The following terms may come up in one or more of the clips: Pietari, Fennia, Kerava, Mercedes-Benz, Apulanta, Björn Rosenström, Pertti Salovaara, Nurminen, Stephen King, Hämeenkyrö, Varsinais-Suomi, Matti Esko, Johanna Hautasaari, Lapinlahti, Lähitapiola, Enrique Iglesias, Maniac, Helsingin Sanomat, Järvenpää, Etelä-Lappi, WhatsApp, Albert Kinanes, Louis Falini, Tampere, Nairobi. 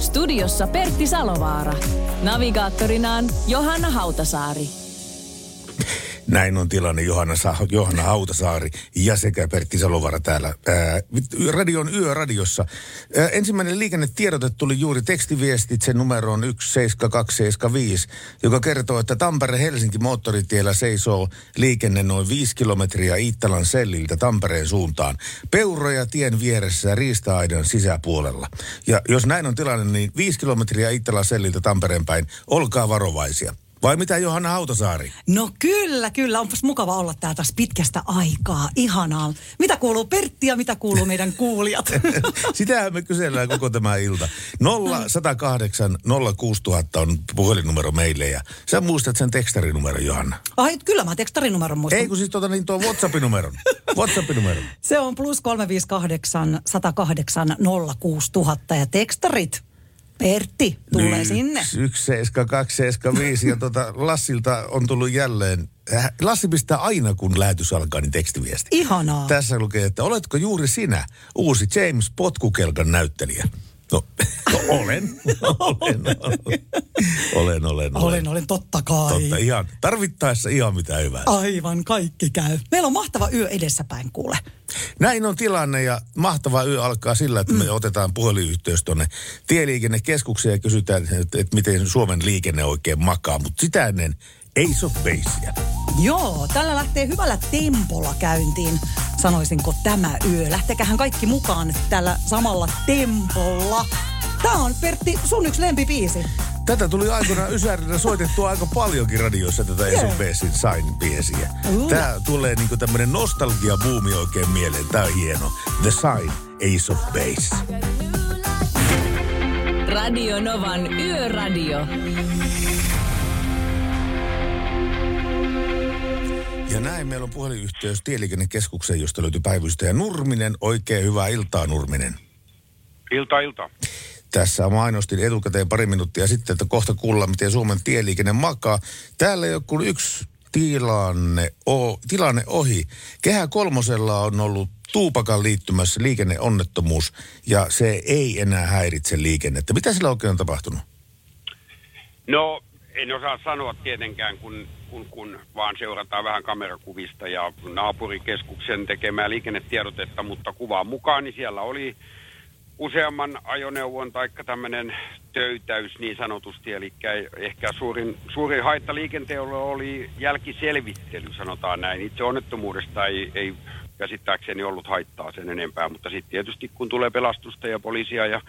Studiossa Pertti Salovaara. Navigaattorinaan Johanna Hautasaari. Näin on tilanne, Johanna Hautasaari ja sekä Pertti Salovaara täällä Radion Yöradiossa. Ensimmäinen liikennetiedote tuli juuri tekstiviestitse numeroon 17275, joka kertoo, että Tampere-Helsinki moottoritiellä seisoo liikenne noin 5 kilometriä Iittalan selliltä Tampereen suuntaan. Peuroja tien vieressä ja riista-aidan sisäpuolella. Ja jos näin on tilanne, niin 5 kilometriä Iittalan selliltä Tampereen päin. Olkaa varovaisia. Vai mitä, Johanna Hautasaari? No kyllä. Onpas mukava olla täällä taas pitkästä aikaa. Ihanaa. Mitä kuuluu Pertti ja mitä kuuluu meidän kuulijat? Sitähän me kysellään koko tämä ilta. 0108 06000 on puhelinnumero meille ja sä muistat sen tekstarinumeron, Johanna. Ai, kyllä mä tekstarinumeron muistan. Ei kun siis tuon WhatsApp-numeron. Se on +358 108 06000 ja tekstarit. Pertti, tulee sinne. 17275 ja Lassilta on tullut jälleen. Lassi pistää aina, kun lähetys alkaa, niin tekstiviesti. Ihanaa. Tässä lukee, että oletko juuri sinä uusi James Potkukelkan näyttelijä? No Olen, totta kai. Totta, ihan. Tarvittaessa ihan mitä hyvää. Aivan, kaikki käy. Meillä on mahtava yö edessäpäin, kuule. Näin on tilanne ja mahtava yö alkaa sillä, että me otetaan puhelinyhteys tuonne tieliikennekeskukseen ja kysytään, että miten Suomen liikenne oikein makaa. Mutta sitä ennen Ace of Basea. Joo, tällä lähtee hyvällä tempolla käyntiin, sanoisinko tämä yö. Lähtekähän kaikki mukaan tällä samalla tempolla. Tämä on, Pertti, sun yksi lempibiisi. Tätä tuli aikoinaan Ysärillä soitettua aika paljonkin radioissa, tätä Ace of Basen Sign-biisiä. Tää tulee niinku tämmönen nostalgia-buumi oikein mieleen. Tää on hieno. The Sign, Ace of Base. Radio Novan Yöradio. Ja näin meillä on puhelinyhteys tieliikennekeskukseen, josta löytyy päivystäjä Nurminen. Oikein hyvää iltaa, Nurminen. Ilta. Tässä mainostin etukäteen pari minuuttia sitten, että kohta kuullaan, miten Suomen tieliikenne makaa. Täällä ei ole kuin yksi tilanne ohi. Kehä kolmosella on ollut Tuupakan liittymässä liikenneonnettomuus ja se ei enää häiritse liikennettä. Mitä sillä oikein on tapahtunut? No, en osaa sanoa tietenkään, kun vaan seurataan vähän kamerakuvista ja naapurikeskuksen tekemää liikennetiedotetta, mutta kuvaan mukaan niin siellä oli useamman ajoneuvon taikka tämmöinen töytäys niin sanotusti, eli ehkä suurin haitta liikenteelle oli jälkiselvittely, sanotaan näin. Itse onnettomuudesta ei käsittääkseni ollut haittaa sen enempää, mutta sitten tietysti kun tulee pelastusta ja poliisia ja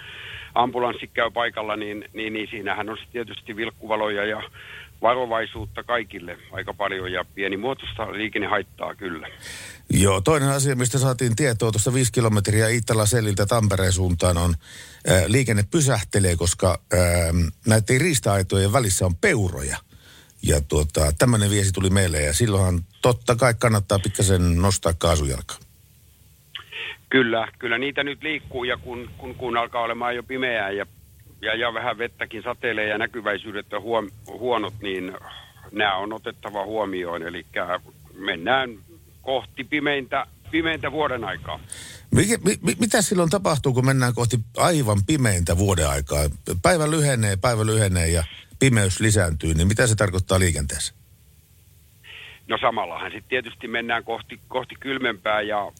ambulanssi käy paikalla, niin siinähän on tietysti vilkkuvaloja ja varovaisuutta kaikille aika paljon ja pienimuotoista liikennehaittaa kyllä. Joo, toinen asia, mistä saatiin tietoa tuosta 5 kilometriä Iittala-selliltä Tampereen suuntaan on liikenne pysähtelee, koska näiden riista-aitojen välissä on peuroja. Ja tämmöinen viesti tuli meille ja silloinhan totta kai kannattaa pikkasen nostaa kaasujalkaa. Kyllä niitä nyt liikkuu ja kun alkaa olemaan jo pimeää ja vähän vettäkin satelee ja näkyväisyydet on huonot, niin nämä on otettava huomioon. Eli mennään kohti pimeintä vuoden aikaa. Mitä silloin tapahtuu, kun mennään kohti aivan pimeintä vuoden aikaa? Päivä lyhenee ja pimeys lisääntyy, niin mitä se tarkoittaa liikenteessä? No samallahan sitten tietysti mennään kohti kylmempää ja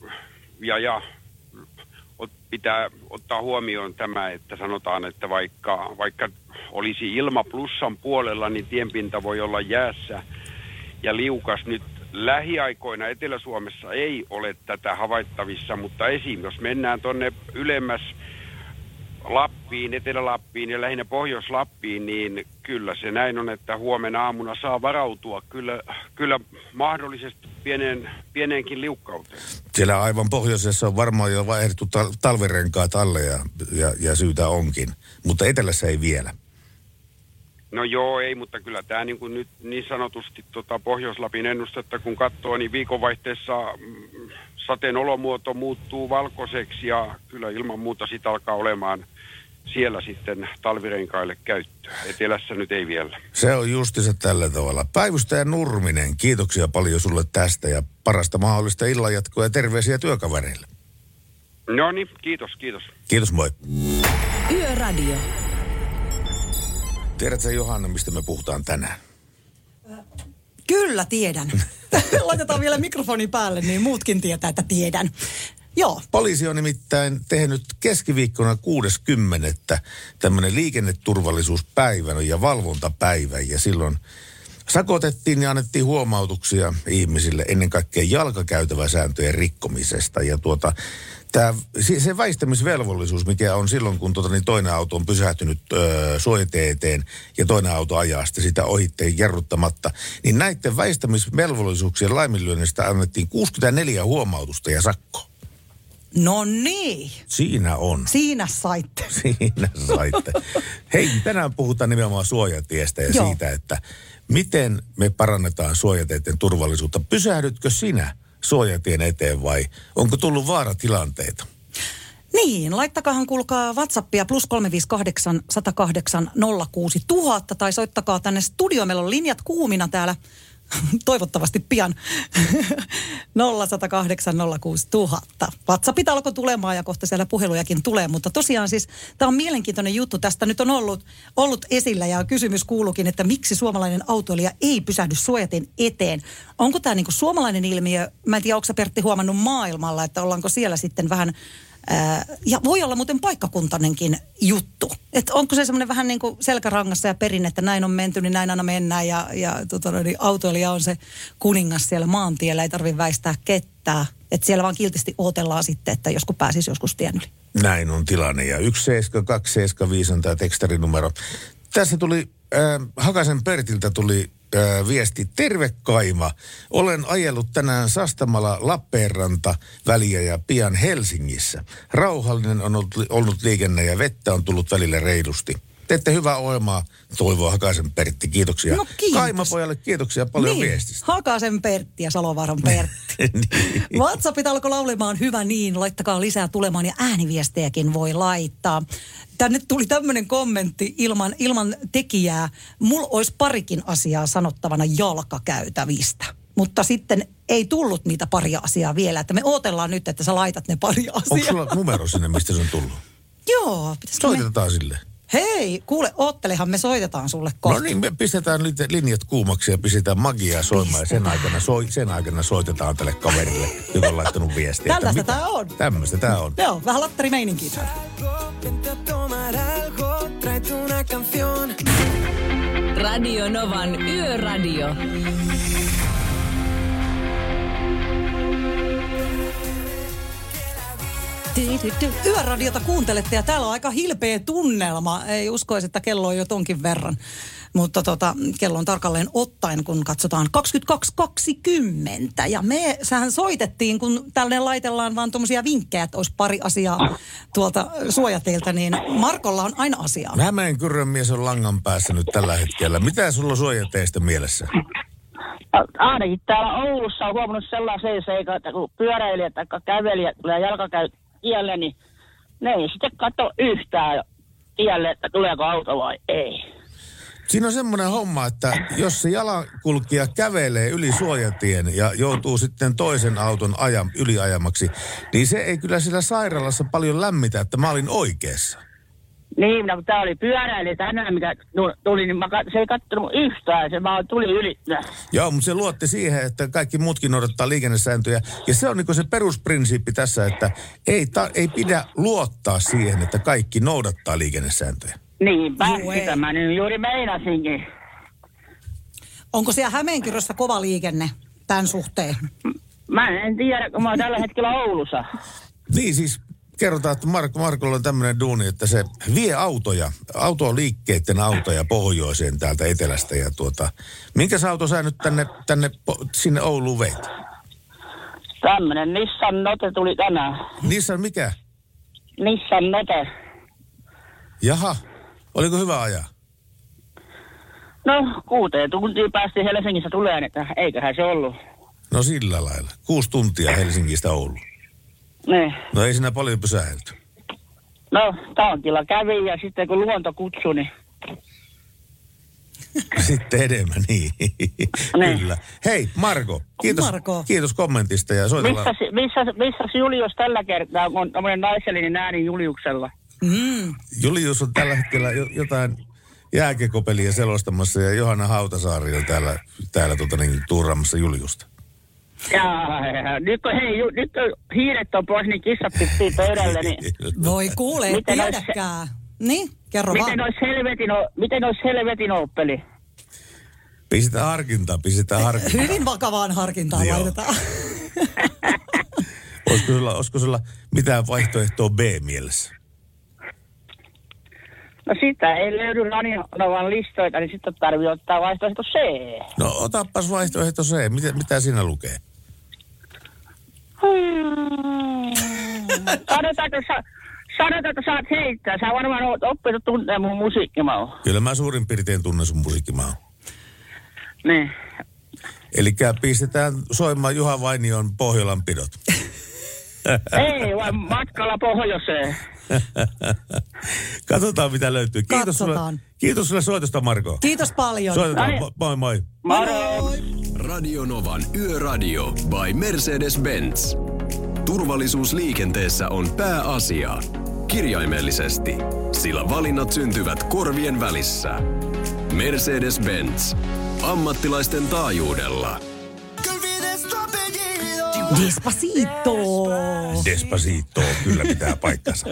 pitää ottaa huomioon tämä, että sanotaan, että vaikka olisi ilma plussan puolella, niin tienpinta voi olla jäässä ja liukas. Nyt lähiaikoina Etelä-Suomessa ei ole tätä havaittavissa, mutta esim. Jos mennään tuonne ylemmäs Lappiin, Etelä-Lappiin ja lähinnä Pohjois-Lappiin, niin kyllä se näin on, että huomenna aamuna saa varautua kyllä mahdollisesti pieneenkin liukkauteen. Siellä aivan pohjoisessa on varmaan jo vaihdettu talvirenkaat alle ja syytä onkin, mutta etelässä ei vielä. No joo, ei, mutta kyllä tämä niin kuin nyt niin sanotusti Pohjois-Lapin ennustetta kun katsoo, niin viikonvaihteessa sateen olomuoto muuttuu valkoiseksi ja kyllä ilman muuta sitä alkaa olemaan siellä sitten talvirenkaille käyttöä. Etelässä nyt ei vielä. Se on justiinsa tällä tavalla. Päivystäjä Nurminen, kiitoksia paljon sulle tästä ja parasta mahdollista illanjatkoa ja terveisiä työkavereille. No niin, kiitos. Kiitos, moi. Yöradio. Tiedätkö Johanna, mistä me puhutaan tänään? Kyllä tiedän. Laitetaan vielä mikrofoni päälle, niin muutkin tietää, että tiedän. Joo. Poliisi on nimittäin tehnyt keskiviikkona 6.10. tämmöinen liikenneturvallisuuspäivän ja valvontapäivän. Ja silloin sakotettiin ja annettiin huomautuksia ihmisille ennen kaikkea jalkakäytäväsääntöjen rikkomisesta. Ja se väistämisvelvollisuus, mikä on silloin, kun toinen auto on pysähtynyt suojatie eteen ja toinen auto ajaa sitä ohitteen jarruttamatta, niin näiden väistämisvelvollisuuksien laiminlyönnistä annettiin 64 huomautusta ja sakkoa. No niin. Siinä on. Siinä saitte. Hei, tänään puhutaan nimenomaan suojatiestä ja siitä, että miten me parannetaan suojateiden turvallisuutta. Pysähdytkö sinä suojatien eteen vai onko tullut vaaratilanteita? Niin, laittakahan kuulkaa WhatsAppia +358 108 06000 tai soittakaa tänne studioon. Meillä on linjat kuumina täällä. Toivottavasti pian 0806000. WhatsAppit alkoi tulemaan ja kohta siellä puhelujakin tulee, mutta tosiaan siis tämä on mielenkiintoinen juttu. Tästä nyt on ollut esillä ja kysymys kuuluukin, että miksi suomalainen autoilija ei pysähdy suojatien eteen. Onko tämä niin kuin suomalainen ilmiö? Mä en tiedä, onko sä Pertti huomannut maailmalla, että ollaanko siellä sitten vähän, ja voi olla muuten paikkakuntainenkin juttu. Että onko se semmoinen vähän niin kuin selkärangassa ja perinne, että näin on menty, niin näin aina mennään. Ja autoilija on se kuningas siellä maantiellä, ei tarvitse väistää kettää. Että siellä vaan kiltisti odotellaan sitten, että joskus pääsisi joskus tien yli. Näin on tilanne. Ja 17275 on tämä tekstarinumero. Tässä tuli, Hakasen Pertiltä tuli viesti. Terve Kaima. Olen ajellut tänään Sastamala-Lappeenranta-väliä ja pian Helsingissä. Rauhallinen on ollut liikenne ja vettä on tullut välillä reilusti. Teette hyvää ohjelmaa, toivoo Hakasen Pertti. Kiitoksia. No, kiitos. Kaima-pojalle kiitoksia paljon niin, viestistä. Hakasen Pertti ja Salovaaran Pertti. Niin. WhatsAppit alkoi laulemaan, hyvä niin. Laittakaa lisää tulemaan ja ääniviestejäkin voi laittaa. Tänne tuli tämmöinen kommentti ilman tekijää. Mulla olisi parikin asiaa sanottavana jalkakäytävistä. Mutta sitten ei tullut niitä paria asiaa vielä. Että me ootellaan nyt, että sä laitat ne pari asiaa. Onko sulla numero sinne, mistä se on tullut? Joo. Soitetaan sille. Hei, kuule, oottelehan, me soitetaan sulle kohta. No niin, me pistetään linjat kuumaksi ja pistetään magiaa soimaan ja sen aikana soitetaan tälle kaverille, joka on laittanut viestiä. Tällaista tämä on. Tämmöistä tämä on. Joo, vähän lattarimeininkiä täällä. Radio Novan Yöradio. Yöradiota kuuntelette ja täällä on aika hilpeä tunnelma. Ei uskoisi, että kello on jo tonkin verran. Mutta kello on tarkalleen ottaen, kun katsotaan 22.20. Ja me sähän soitettiin, kun tälleen laitellaan vaan tuommoisia vinkkejä, että olisi pari asiaa tuolta suojateiltä, niin Markolla on aina asiaa. Hämeenkyrön mies on langan päässä nyt tällä hetkellä. Mitä sulla suojateista mielessä? Ainakin täällä Oulussa on huomannut sellaisia seikkoja, että kun pyöräilijät tai kävelijät tulee jalkakäytielle, niin ne ei sitten katso yhtään tielle, että tuleeko auto vai ei. Siinä on semmoinen homma, että jos se jalankulkija kävelee yli suojatien ja joutuu sitten toisen auton yliajamaksi, niin se ei kyllä siellä sairaalassa paljon lämmitä, että mä olin oikeassa. Niin, no, tämä oli pyöräilijä tänään, mikä tuli, niin se ei kattonut yhtään, se vaan tuli yli. Joo, mutta se luotti siihen, että kaikki muutkin noudattaa liikennesääntöjä. Ja se on niin kuin se perusprinsiippi tässä, että ei pidä luottaa siihen, että kaikki noudattaa liikennesääntöjä. Niinpä, sitä mä nyt juuri meinasinkin. Onko siellä Hämeenkyrössä kova liikenne tämän suhteen? Mä en tiedä, kun mä oon tällä hetkellä Oulussa. Niin siis. Kerrotaan, että Markolla on tämmöinen duuni, että se vie autoliikkeiden autoja pohjoiseen täältä etelästä. Ja minkä sä auto sä nyt sinne Ouluun veit? Tämmöinen Nissan Note tuli tänään. Nissan mikä? Nissan Note. Jaha, oliko hyvä ajaa? No 6 tuntia päästiin Helsingissä tuleen, että eiköhän se ollut. No sillä lailla. 6 tuntia Helsingistä Oulu. Niin. No ei siinä paljon pysähelty. No tankilla kävi ja sitten kun luonto kutsui, niin... Sitten enemmän, niin. Niin. Kyllä. Hei, Marko, kiitos kommentista ja soitellaan. Missäs Julius tällä kertaa, kun on tämmöinen naisellinen ääni Juliuksella? Mm. Julius on tällä hetkellä jotain jääkiekopeliä selostamassa ja Johanna Hautasaari on täällä tuuraamassa Juliusta. Ja nyt kun hiiret on pois, niin kissat pittii pöydälle. Niin... Voi kuule, ei tiedäkään. Niin, kerro vaan. Miten olisi helvetin oppeli? Pistetään harkintaan. Hyvin vakavaan harkintaan laitetaan. Olisiko sulla mitään vaihtoehtoa B-mielessä? No sitä ei löydy Radionovan listoita, niin sitten tarvii ottaa vaihtoehto C. No otappas vaihtoehto C. Mitä siinä lukee? Sanotaanko sä oot heittää? Sä varmaan oot oppinut tuntea mun musiikkimaa. Kyllä mä suurin piirtein tunnen sun musiikkimaa. Niin. Elikkä pistetään soimaan Juha Vainion Pohjolan pidot. Ei, vaan matkalla pohjoiseen. Katsotaan mitä löytyy. Kiitos sulle soitosta, Marko. Kiitos paljon. Moi moi. Moi. Radio Novan Yöradio by Mercedes-Benz. Turvallisuus liikenteessä on pääasia. Kirjaimellisesti, sillä valinnat syntyvät korvien välissä. Mercedes-Benz. Ammattilaisten taajuudella. Despacito, kyllä pitää paikkansa.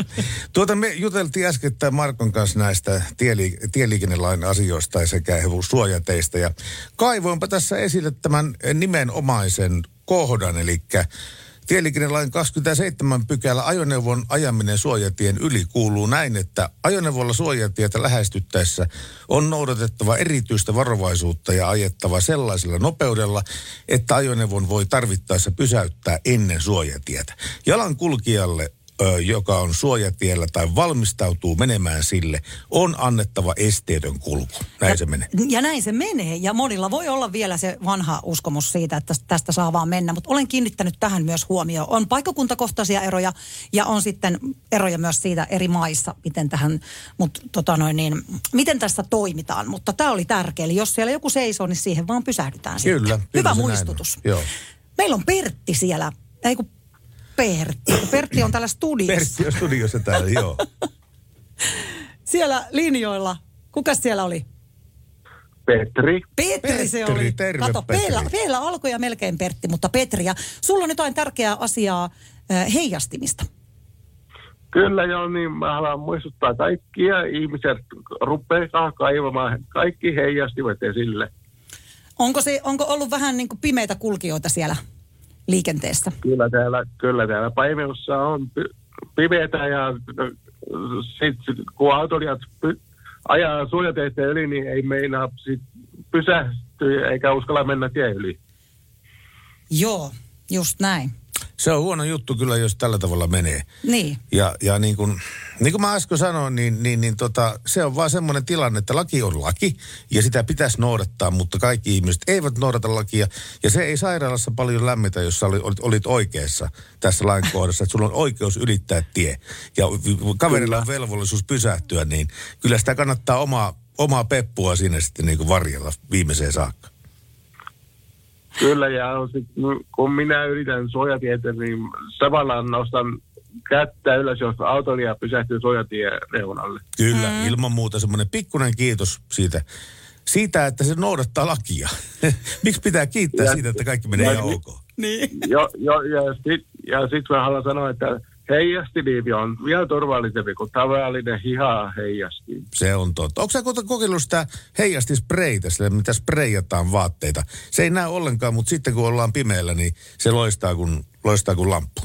Me juteltiin äsken Markon kanssa näistä tieliikennelain asioista sekä suojateistä. Ja kaivoinpa tässä esille tämän nimenomaisen kohdan, eli tieliikennelain 27 pykälä ajoneuvon ajaminen suojatien yli kuuluu näin, että ajoneuvolla suojatietä lähestyttäessä on noudatettava erityistä varovaisuutta ja ajettava sellaisella nopeudella, että ajoneuvon voi tarvittaessa pysäyttää ennen suojatietä. Jalankulkijalle, joka on suojatiellä tai valmistautuu menemään sille, on annettava esteetön kulku. Näin se menee. Ja näin se menee. Ja monilla voi olla vielä se vanha uskomus siitä, että tästä saa vaan mennä. Mutta olen kiinnittänyt tähän myös huomioon. On paikkakuntakohtaisia eroja ja on sitten eroja myös siitä eri maissa, miten tähän, miten tässä toimitaan. Mutta tämä oli tärkeä. Eli jos siellä joku seisoo, niin siihen vaan pysähdytään sitten. Kyllä. Hyvä muistutus. Joo. Meillä on Pertti siellä. Pertti on täällä studiossa. Pertti on studiossa täällä, joo. Siellä linjoilla. Kukas siellä oli? Petri se oli. Terve, kato, Peellä alkoi ja melkein Pertti, mutta Petri. Ja sulla on jotain tärkeää asiaa heijastimista. Kyllä joo, niin mä haluan muistuttaa kaikkia ihmiset. Rupeaa kaivamaan kaikki heijastimet esille. Onko ollut vähän niin kuin pimeitä kulkijoita siellä liikenteessä? Kyllä täällä Paimiossa on pimeätä ja sitten kun autolijat ajaa suojateiden yli, niin ei meinaa pysähtyä eikä uskalla mennä tien yli. Joo, just näin. Se on huono juttu kyllä, jos tällä tavalla menee. Niin. Ja niin kuin mä äsken sanoin, niin se on vaan semmoinen tilanne, että laki on laki ja sitä pitäisi noudattaa, mutta kaikki ihmiset eivät noudata lakia. Ja se ei sairaalassa paljon lämmitä, jos sä olit oikeassa tässä lain kohdassa, että sulla on oikeus ylittää tie. Ja kaverilla on velvollisuus pysähtyä, niin kyllä sitä kannattaa omaa peppua sinne sitten niin kuin varjella viimeiseen saakka. Kyllä, ja kun minä yritän suojatietä, niin samalla nostan kättä ylös, jos autoilija pysähtyy suojatien reunalle. Kyllä, ilman muuta semmoinen pikkuinen kiitos siitä, että se noudattaa lakia. Miksi pitää kiittää siitä, että kaikki menee ihan ok? Niin. Sitten mä haluan sanoa, että heijastiliivi on vielä turvallisempi kuin tavallinen hihaa heijastin. Se on totta. Onko sä kokeillut sitä heijastispreitä, mitä spreijataan vaatteita? Se ei näy ollenkaan, mutta sitten kun ollaan pimeällä, niin se loistaa kuin lamppu.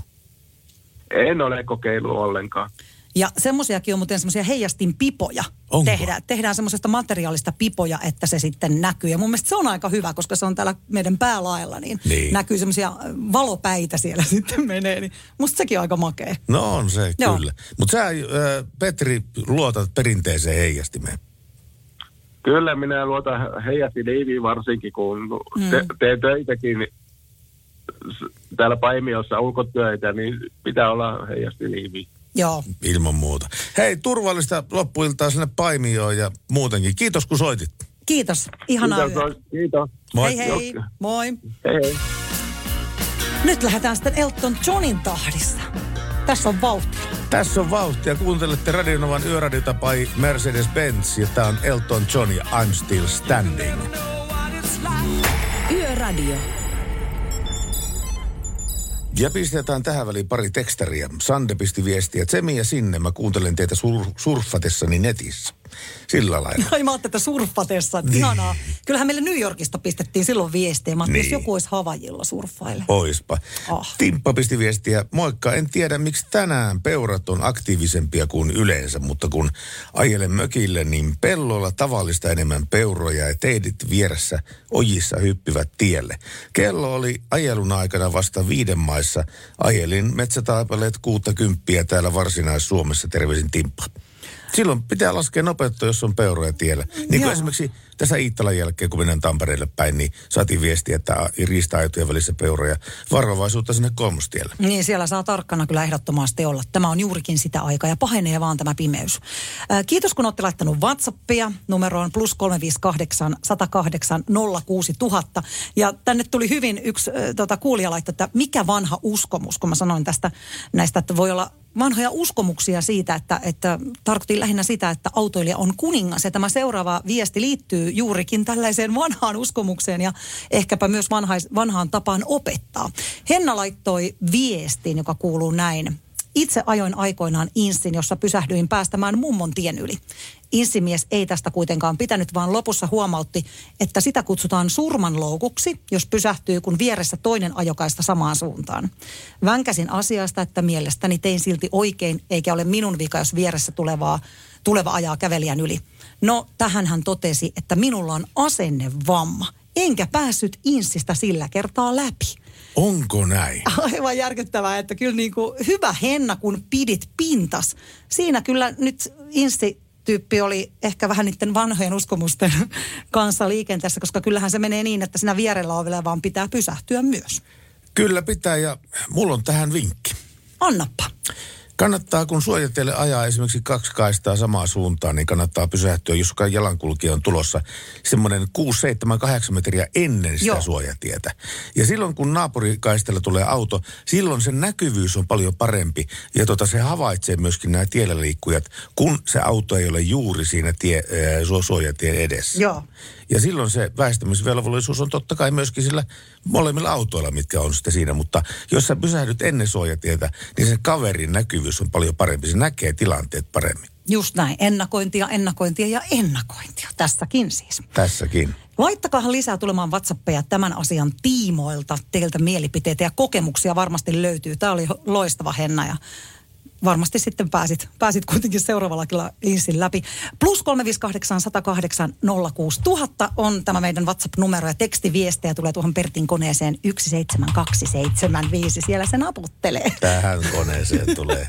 En ole kokeillut ollenkaan. Ja semmoisiakin on muuten semmoisia heijastinpipoja. Onko? Tehdään semmoisesta materiaalista pipoja, että se sitten näkyy. Ja mun mielestä se on aika hyvä, koska se on täällä meidän päälailla, niin. Näkyy semmoisia valopäitä siellä sitten menee. Niin musta sekin on aika makea. No on se, joo. Kyllä. Mutta sä, Petri, luotat perinteiseen heijastimeen. Kyllä minä luotan heijasti liiviin varsinkin, kun teen töitäkin täällä Paimiossa ulkotyöitä, niin pitää olla heijasti liiviin. Joo. Ilman muuta. Hei, turvallista loppuiltaa sinne Paimioon ja muutenkin. Kiitos kun soitit. Kiitos. Ihanaa yö. Kiitos. Moi. Hei hei. Moi. Hei hei. Nyt lähdetään sitten Elton Johnin tahdissa. Tässä on vauhtia. Tässä on vauhtia. Kuuntelette Radio Novan yöradiota by Mercedes-Benz. Ja tää on Elton John ja I'm Still Standing. Yöradio. Ja pistetään tähän väliin pari tekstäriä. Sande pisti viestiä, että Semi ja Sinne, mä kuuntelen teitä surffatessani netissä. Sillä lailla. No mä ajattelin, että surffatessa, niin. Ihanaa. Kyllähän meille New Yorkista pistettiin silloin viestiä. Mä ajattelin, niin. Jos joku olisi Havajilla surffaille. Oispa. Oh. Timppa pisti viestiä, moikka, en tiedä miksi tänään peurat on aktiivisempia kuin yleensä, mutta kun ajelen mökille, niin pellolla tavallista enemmän peuroja ja teidit vieressä ojissa hyppivät tielle. Kello oli ajelun aikana vasta 5 maissa. Ajelin metsätaipaleet 60 täällä Varsinais-Suomessa. Terveisin Timppa. Silloin pitää laskea nopeutta, jos on peuroja tiellä. Niin kuin esimerkiksi tässä Iittalan jälkeen, kun mennään Tampereelle päin, niin saatiin viestiä, että riista-aitojen välissä peuroja. Varovaisuutta sinne Kolmostielle. Niin, siellä saa tarkkana kyllä ehdottomasti olla. Tämä on juurikin sitä aikaa ja pahenee vaan tämä pimeys. Kiitos, kun olette laittanut WhatsAppia numeroon +358 108 06000. Ja tänne tuli hyvin yksi kuulija laittaa, että mikä vanha uskomus, kun mä sanoin tästä näistä, että voi olla vanhoja uskomuksia siitä, että tarkoitin lähinnä sitä, että autoilija on kuningas. Ja tämä seuraava viesti liittyy juurikin tällaiseen vanhaan uskomukseen ja ehkäpä myös vanhaan tapaan opettaa. Henna laittoi viestin, joka kuuluu näin. Itse ajoin aikoinaan inssin, jossa pysähdyin päästämään mummon tien yli. Inssimies ei tästä kuitenkaan pitänyt, vaan lopussa huomautti, että sitä kutsutaan surmanloukuksi, jos pysähtyy, kun vieressä toinen ajokaista samaan suuntaan. Vänkäsin asiasta, että mielestäni tein silti oikein, eikä ole minun vika, jos vieressä tuleva ajaa kävelijän yli. No, tähän hän totesi, että minulla on asennevamma, enkä päässyt inssistä sillä kertaa läpi. Onko näin? Aivan järkyttävää, että kyllä niin kuin hyvä Henna, kun pidit pintas. Siinä kyllä nyt instityyppi oli ehkä vähän niiden vanhojen uskomusten kanssa liikenteessä, koska kyllähän se menee niin, että siinä vierellä ovella vaan pitää pysähtyä myös. Kyllä pitää ja mulla on tähän vinkki. Annappa. Kannattaa, kun suojatielle ajaa esimerkiksi 2 kaistaa samaan suuntaan, niin kannattaa pysähtyä, jos jalankulkija on tulossa semmoinen 6-7-8 metriä ennen sitä suojatietä. Ja silloin, kun naapurikaistella tulee auto, silloin se näkyvyys on paljon parempi. Ja se havaitsee myöskin nämä tiellä liikkujat, kun se auto ei ole juuri siinä suojatien edessä. Joo. Ja silloin se väistämisvelvollisuus on totta kai myöskin sillä molemmilla autoilla, mitkä on sitten siinä. Mutta jos sä pysähdyt ennen suojatietä, niin sen kaverin näkyvyys on paljon parempi. Se näkee tilanteet paremmin. Just näin. Ennakointia. Tässäkin siis. Tässäkin. Laittakaa lisää tulemaan WhatsAppeja tämän asian tiimoilta. Teiltä mielipiteitä ja kokemuksia varmasti löytyy. Tämä oli loistava, Henna, ja varmasti sitten pääsit kuitenkin seuraavalla linssin läpi. +358 108 06000 on tämä meidän WhatsApp-numero ja tekstiviestejä tulee tuohon Pertin koneeseen 17275. Siellä se naputtelee. Tähän koneeseen tulee.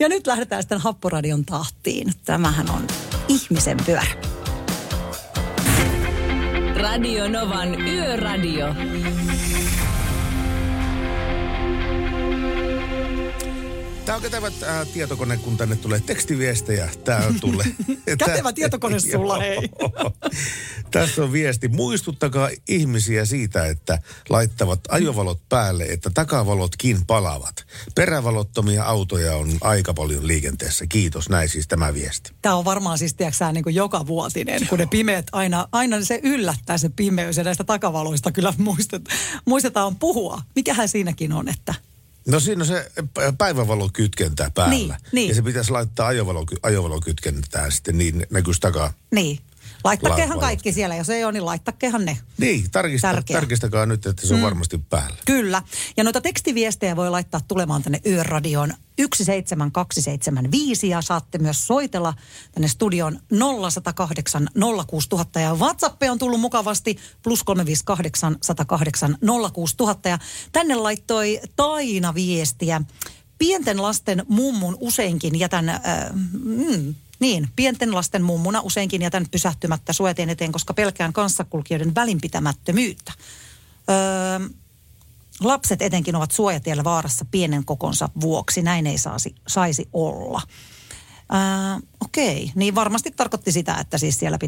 Ja nyt lähdetään sitten Happoradion tahtiin. Tämähän on ihmisen pyörä. Radio Novan Yöradio. Tämä on kätevä tietokone, kun tänne tulee tekstiviestejä. Tämä on tulle. Kätevä tietokone sulla, hei. Tässä on viesti. Muistuttakaa ihmisiä siitä, että laittavat ajovalot päälle, että takavalotkin palaavat. Perävalottomia autoja on aika paljon liikenteessä. Kiitos. Näin siis tämä viesti. Tämä on varmaan siis, tiedätkö, niin kuin joka vuotinen, kun ne pimeät aina se yllättää se pimeys. Ja näistä takavaloista kyllä muistetaan puhua. Mikähän siinäkin on, että... No siinä on se päivävalokytkentä päällä. Niin. Ja se pitäisi laittaa ajovalokytkentään sitten, niin näkyisi takaa. Niin. Laittakehan kaikki siellä. Jos ei ole, niin laittakehan ne. Niin, tarkistakaa nyt, että se on varmasti päällä. Kyllä. Ja noita tekstiviestejä voi laittaa tulemaan tänne Yöradioon 17275 ja saatte myös soitella tänne studioon 0108 06000 ja WhatsApp on tullut mukavasti +358 108 06000 ja tänne laittoi Taina viestiä. Pienten lasten mummun useinkin jätän Niin, pienten lasten mummuna useinkin jätän pysähtymättä suojateen eteen, koska pelkään kanssakulkijoiden välinpitämättömyyttä. Lapset etenkin ovat suojatiellä vaarassa pienen kokonsa vuoksi. Näin ei saisi olla. Okei, niin varmasti tarkoitti sitä, että siis siellä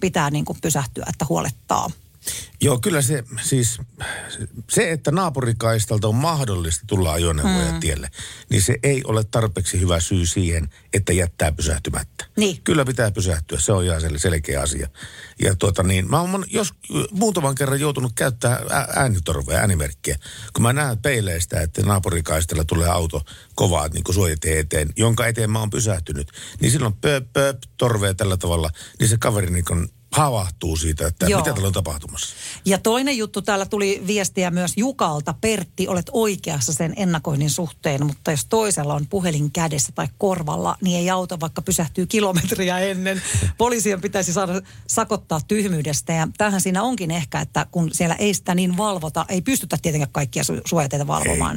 pitää niin kuin pysähtyä, että huolettaa. Joo, kyllä se siis, se että naapurikaistalta on mahdollista tulla ajoneuvoja tielle, niin se ei ole tarpeeksi hyvä syy siihen, että jättää pysähtymättä. Niin. Kyllä pitää pysähtyä, se on ihan selkeä asia. Ja mä oon muutaman kerran joutunut käyttämään äänitorvea, äänimerkkiä, kun mä näen peileistä, että naapurikaistalla tulee auto kovaa niin kuin suojateen eteen, jonka eteen mä oon pysähtynyt, niin silloin pöp, torvea tällä tavalla, niin se kaveri niin kuin havahtuu siitä, että Joo. Mitä täällä on tapahtumassa. Ja toinen juttu, täällä tuli viestiä myös Jukalta. Pertti, olet oikeassa sen ennakoinnin suhteen, mutta jos toisella on puhelin kädessä tai korvalla, niin ei auta, vaikka pysähtyy kilometriä ennen. Poliisien pitäisi saada sakottaa tyhmyydestä. Ja tämähän siinä onkin ehkä, että kun siellä ei sitä niin valvota, ei pystytä tietenkään kaikkia suojateitä valvomaan,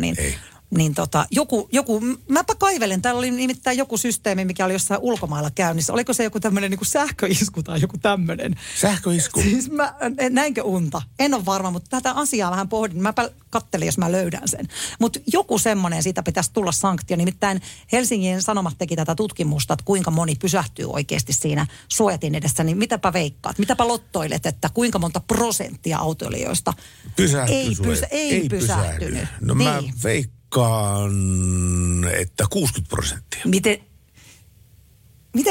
mäpä kaivelen, täällä oli nimittäin joku systeemi, mikä oli jossain ulkomailla käynnissä. Oliko se joku tämmöinen niin kuin sähköisku tai joku tämmöinen? Sähköisku? Siis näinkö unta? En ole varma, mutta tätä asiaa vähän pohdin. Mäpä kattelin, jos mä löydän sen. Mutta joku semmoinen, siitä pitäisi tulla sanktio. Nimittäin Helsingin Sanomat teki tätä tutkimusta, että kuinka moni pysähtyy oikeasti siinä suojatin edessä. Niin mitäpä veikkaat, mitäpä lottoilet, että kuinka monta prosenttia autoilijoista ei pysähtynyt? No niin. Mä että 60%. Miten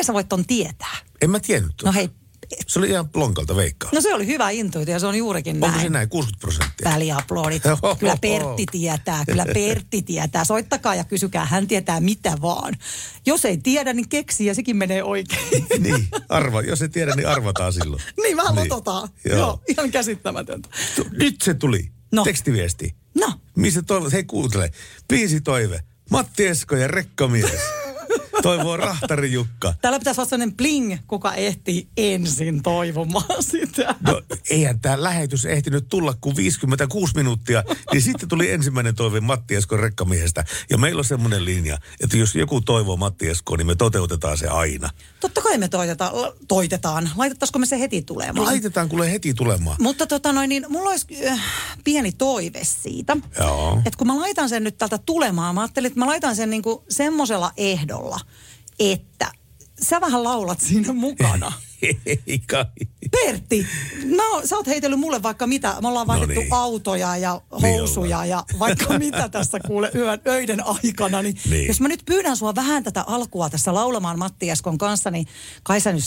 sä voit ton tietää? En mä tiennyt. No hei. Se oli ihan lonkalta veikkaus. No se oli hyvä intuitio, se on juurikin näin. Onko se näin 60%? Väliaplodit. Kyllä Pertti tietää. Soittakaa ja kysykää, hän tietää mitä vaan. Jos ei tiedä, niin keksii ja sekin menee oikein. Niin, jos ei tiedä, niin arvataan silloin. Niin, vähän lototaan. Joo, ihan käsittämätöntä. Nyt se tuli. No. Tekstiviesti. No. Mistä toivot? Hei, kuuntele. Biisitoive. Matti Esko ja Rekkamies. Toivoo Rahtari Jukka. Täällä pitäisi olla sellainen bling, kuka ehtii ensin toivomaan sitä. No, eihän tämä lähetys ehtinyt tulla kuin 56 minuuttia, niin sitten tuli ensimmäinen toive Matti Eskon Rekkamiehestä. Ja meillä on semmoinen linja, että jos joku toivoo Matti Eskoa, niin me toteutetaan se aina. Totta kai me toitetaan. Laitettaisiko me se heti tulemaan? No, laitetaan kuule heti tulemaan. Mutta mulla olisi pieni toive siitä. Joo. Että kun mä laitan sen nyt tältä tulemaan, mä ajattelin, että mä laitan sen niinku semmoisella ehdolla, että sä vähän laulat siinä mukana. Ei kai. Pertti, sä oot heitellyt mulle vaikka mitä. Me ollaan vaihdettu autoja ja housuja ja vaikka mitä tässä kuule öiden aikana. Niin. Jos mä nyt pyydän sua vähän tätä alkua tässä laulamaan Matti Eskon kanssa, niin kai sä nyt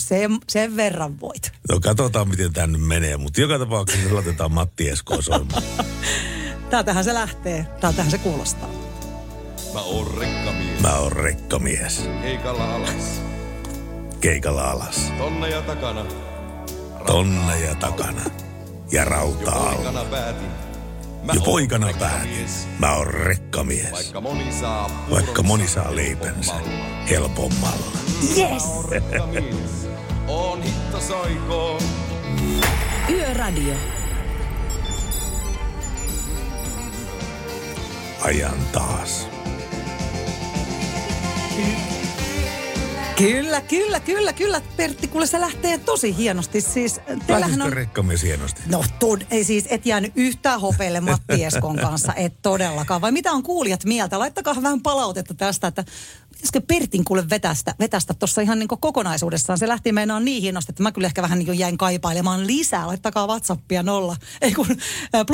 sen verran voit. No katsotaan miten tää nyt menee, mutta joka tapauksessa laitetaan Matti Eskoa soimaan. Täältähän se lähtee, täältähän se kuulostaa. Mä oon rekkamies. Keikalla alas. Tonneja takana. Ja rautaa alla. Jo poikana päätin. Mä oon rekkamies. Vaikka moni saa leipänsä helpommalla. Yes! Oon hitto soikoon. Yöradio. Ajan taas. Kyllä. Pertti, kuule se lähtee tosi hienosti. Siis, lähtisikö Rekkamies hienosti? No ei siis, et jäänyt yhtään hopeille Matti Eskon kanssa, et todellakaan. Vai mitä on kuulijat mieltä? Laittakaa vähän palautetta tästä, että pitäisikö Pertin kuule vetästä tuossa ihan niin kuin kokonaisuudessaan. Se lähti meinaan niin hienosti, että mä kyllä ehkä vähän niin kuin jäin kaipailemaan lisää. Laittakaa WhatsAppia +358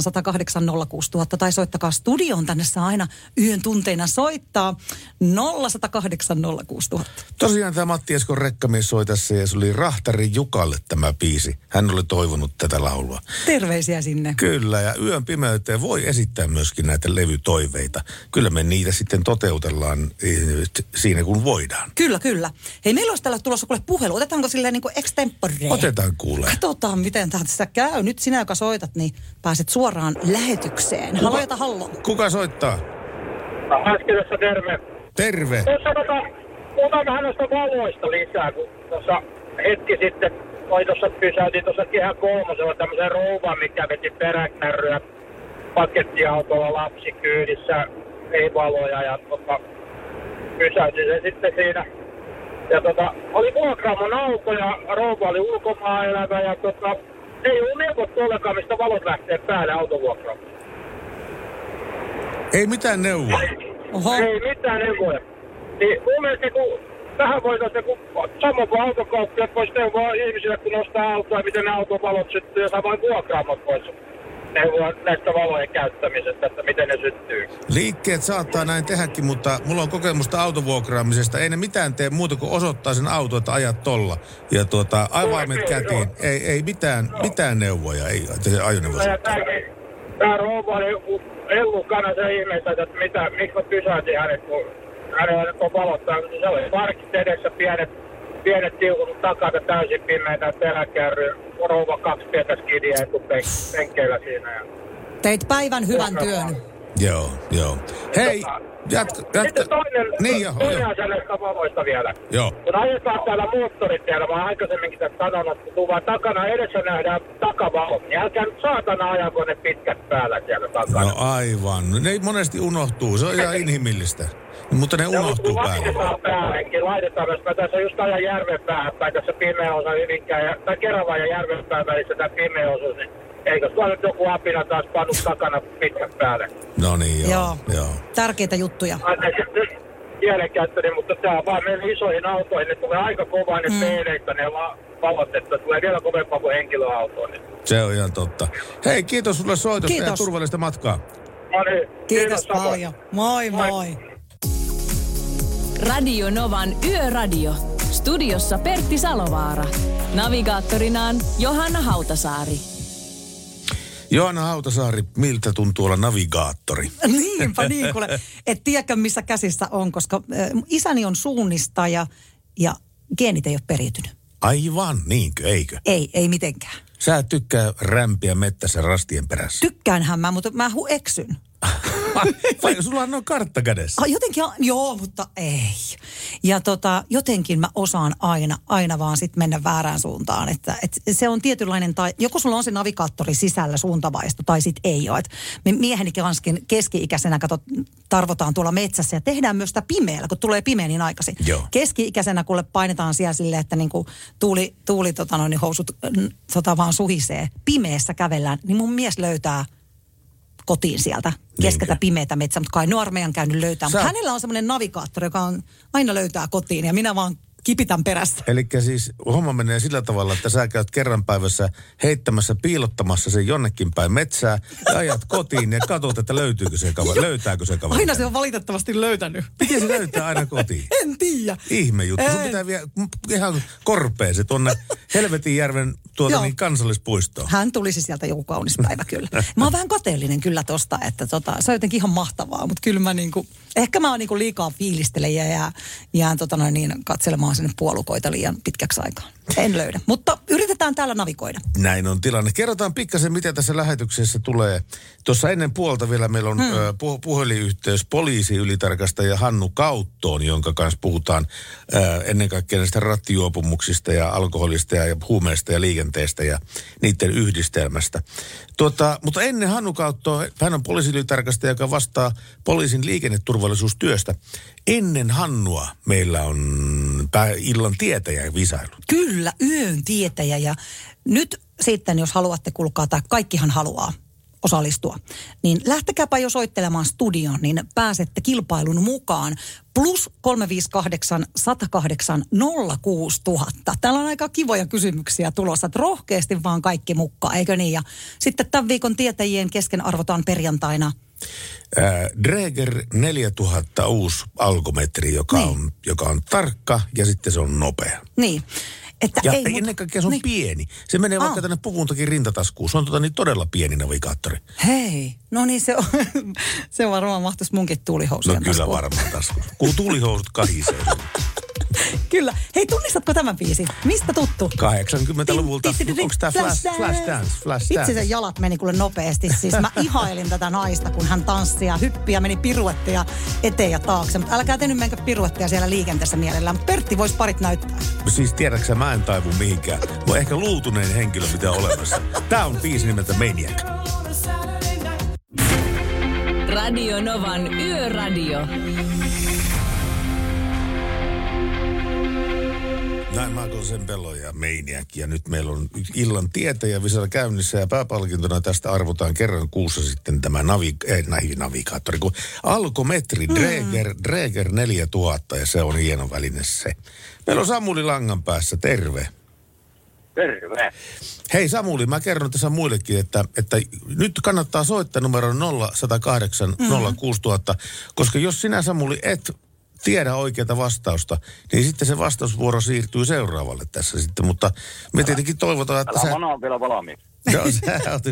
108 06000 tai soittakaa studioon. Tänne saa aina yön tunteina soittaa 0 108 06000. Tosiaan tämä Matti Eskon Rekkamies soi tässä ja se oli Rahtari Jukalle tämä biisi. Hän oli toivonut tätä laulua. Terveisiä sinne. Kyllä ja yön pimeyteen voi esittää myöskin näitä levytoiveita. Kyllä me niitä sitten toteutellaan siinä kun voidaan. Kyllä. Hei, meillä olisi täällä tulossa kuule puhelu. Otetaanko silleen niin kuin extemporee? Otetaan kuule. Katsotaan miten tässä käy. Nyt sinä, joka soitat, niin pääset suoraan lähetykseen. Hallo. Kuka soittaa? Häskelässä terve. Terve. Puhutaan vähän noista valoista lisää, kun tuossa hetki sitten pysäytin tuossa Kehä kolmosella tämmöisen rouvan, mikä veti peräkärryä pakettiautolla lapsikyydissä. Ei valoja ja pysäytin sen sitten siinä Ja oli vuokraamon auto ja rouva oli ulkomaan elävä ja ei ole neuvottu ollenkaan, mistä valot lähtee päälle autovuokraamu. Ei mitään neuvoa. Ei mitään neuvoja. Niin mun mielestä kun tähän voitaisiin, kun samoin kuin autokauppiat voisi neuvoa ihmisille, kun nostaa autoa, miten ne autovalot syttyy ja samoin vuokraamot voisi neuvoa näistä valojen käyttämisestä, että miten ne syttyy. Liikkeet saattaa näin tehdäkin, mutta mulla on kokemusta autovuokraamisesta. Ei ne mitään tee muuta kuin osoittaa sen auto, että ajat tolla. Ja avaimet kätiin. Ei mitään neuvoja, ei ajoneuvoja. Tämä rouva oli Ellun kannassa ihmeessä, että miksi mä pysäytin hänet, kun hänellä nyt on valottaa. Se oli parkit edessä, pienet tiukut takana täysin pimeitä, peräkärry, rouva kaksi pietä skidiä etupenkkeillä siinä. Teit päivän hyvän työn. Joo. Hei, jatka. Sitten toinen asia näistä valoista vielä. Joo. Kun ajetaan täällä moottoritiellä, mä aikaisemminkin tässä sanonut, kun tuu vaan takana edessä nähdään takavalot, niin älkää nyt saatana ajako ne pitkät päällä siellä takana. No aivan. Ne monesti unohtuu, se on ihan inhimillistä. Mutta ne unohtuu päälle. Laitetaan, jos mä tässä just ajan Järvenpäähän päin, tässä pimeä osa Hyvinkään, tai Keravan ja Järvenpään välissä tämä pimeä osuus, niin eikö tuo nyt joku apina taas pannut takana pitkän päälle? No niin, joo. Tärkeitä juttuja. Anteeksi kielenkäyttöni, mutta tää on vaan meidän isoihin autoihin. Ne tulee aika kovaa ne peeleistä, ne valot, että tulee vielä kovempaa kuin henkilöautoon. Niin. Se on ihan totta. Hei, kiitos sulle soitosta ja turvallista matkaa. No niin. Kiitos paljon. Moi. Radio Novan Yöradio. Studiossa Pertti Salovaara. Navigaattorinaan Johanna Hautasaari. Johanna Hautasaari, miltä tuntuu olla navigaattori? Niinpä niin kuule. Et tiedäkö missä käsissä on, koska isäni on suunnistaja ja geenit ei ole periytynyt. Aivan, niinkö, eikö? Ei mitenkään. Sä tykkää rämpiä mettässä rastien perässä. Tykkäänhän mä, mutta mä eksyn. Vai sulla on noin kartta kädessä? Jotenkin, joo, mutta ei. Ja jotenkin mä osaan aina vaan sit mennä väärään suuntaan. Että se on tietynlainen, tai joko sulla on se navigaattori sisällä suuntavaisto, tai sit ei ole. Me miehenikin lanskin keski-ikäisenä tarvotaan tuolla metsässä ja tehdään myös sitä pimeällä, kun tulee pimeä niin aikaisin. Joo. Keski-ikäisenä kuule painetaan siellä silleen, että niinku tuuli housut vaan suhisee. Pimeässä kävellään, niin mun mies löytää kotiin sieltä, keskeltä pimeätä metsää, mutta kai armeijan käynyt löytää. Mutta hänellä on semmoinen navigaattori, joka on, aina löytää kotiin ja minä vaan kipitän perästä. Eli siis homma menee sillä tavalla, että sä käyt kerran päivässä heittämässä, piilottamassa sen jonnekin päin metsää ja ajat kotiin ja katsot, että löytääkö se kaveri. Aina se on valitettavasti löytänyt. Miten se löytää aina kotiin? En tiedä. Ihme juttu. Sun pitää vielä ihan korpeesi tuonne Helvetinjärven kansallispuistoon. Hän tulisi sieltä joku kaunis päivä kyllä. Mä oon vähän kateellinen kyllä tosta, että se on jotenkin ihan mahtavaa, mutta kyllä mä ehkä mä oon liikaa fiilistelen ja jään katselemaan sinne puolukoita liian pitkäksi aikaan. En löydä, mutta yritetään täällä navigoida. Näin on tilanne. Kerrotaan pikkasen, mitä tässä lähetyksessä tulee. Tuossa ennen puolta vielä meillä on puhelinyhteys poliisiylitarkastaja Hannu Kauttoon, jonka kanssa puhutaan ennen kaikkea näistä rattijuopumuksista ja alkoholista ja huumeista ja liikenteestä ja niiden yhdistelmästä. Mutta ennen Hannu Kauttoa, hän on poliisiylitarkastaja, joka vastaa poliisin liikenneturvallisuustyöstä. Ennen Hannua meillä on illan tietäjä ja visailu. Kyllä, yön tietäjä ja nyt sitten, jos haluatte kulkaa, tai kaikkihan haluaa osallistua, niin lähtekääpä jo soittelemaan studioon, niin pääsette kilpailun mukaan. Plus 358 108 06000. Täällä on aika kivoja kysymyksiä tulossa, että rohkeasti vaan kaikki mukaan, eikö niin? Ja sitten tämän viikon tietäjien kesken arvotaan perjantaina Dräger 4000 uusi alkometri, joka on tarkka ja sitten se on nopea. Niin. Että ja ennen kaikkea se on pieni. Se menee vaikka tänne pukuntakin rintataskuun. Se on todella pieni navigaattori. Hei, no niin se varmaan mahtaisi munkin tuulihousujen taskuun. No kyllä varmaan taskuun. Kun tuulihousut kahisee. Kyllä. Hei, tunnistatko tämän biisin? Mistä tuttu? 80-luvulta. Onko tämä Flashdance? Itse sen jalat meni kuule nopeasti. Siis mä ihailin tätä naista, kun hän tanssi ja hyppi ja meni piruetteja eteen ja taakse. Mutta älkää te nyt menkö piruetteja siellä liikenteessä mielellään. Mutta Pertti voisi parit näyttää. Siis tiedäksä, mä en taivu mihinkään. Mä ehkä luutuneen henkilö pitää olemassa. Tää on biisi nimeltä Maniac. Radio Novan Yöradio. Thank you. Näin Michaelsen Pelo ja Maniac. Ja nyt meillä on illan tietäjä visalla käynnissä ja pääpalkintona tästä arvotaan kerran kuussa sitten tämä navigaattori. Kun alkometri, Dräger 4000 ja se on hieno väline se. Meillä on Samuli langan päässä, terve. Terve. Hei Samuli, mä kerron tässä muillekin, että nyt kannattaa soittaa numero 0108 06000, koska jos sinä Samuli et tiedä oikeata vastausta, niin sitten se vastausvuoro siirtyy seuraavalle tässä sitten, mutta me tietenkin toivotaan, että sä... Älä on vielä valmiin. Joo, sä oot...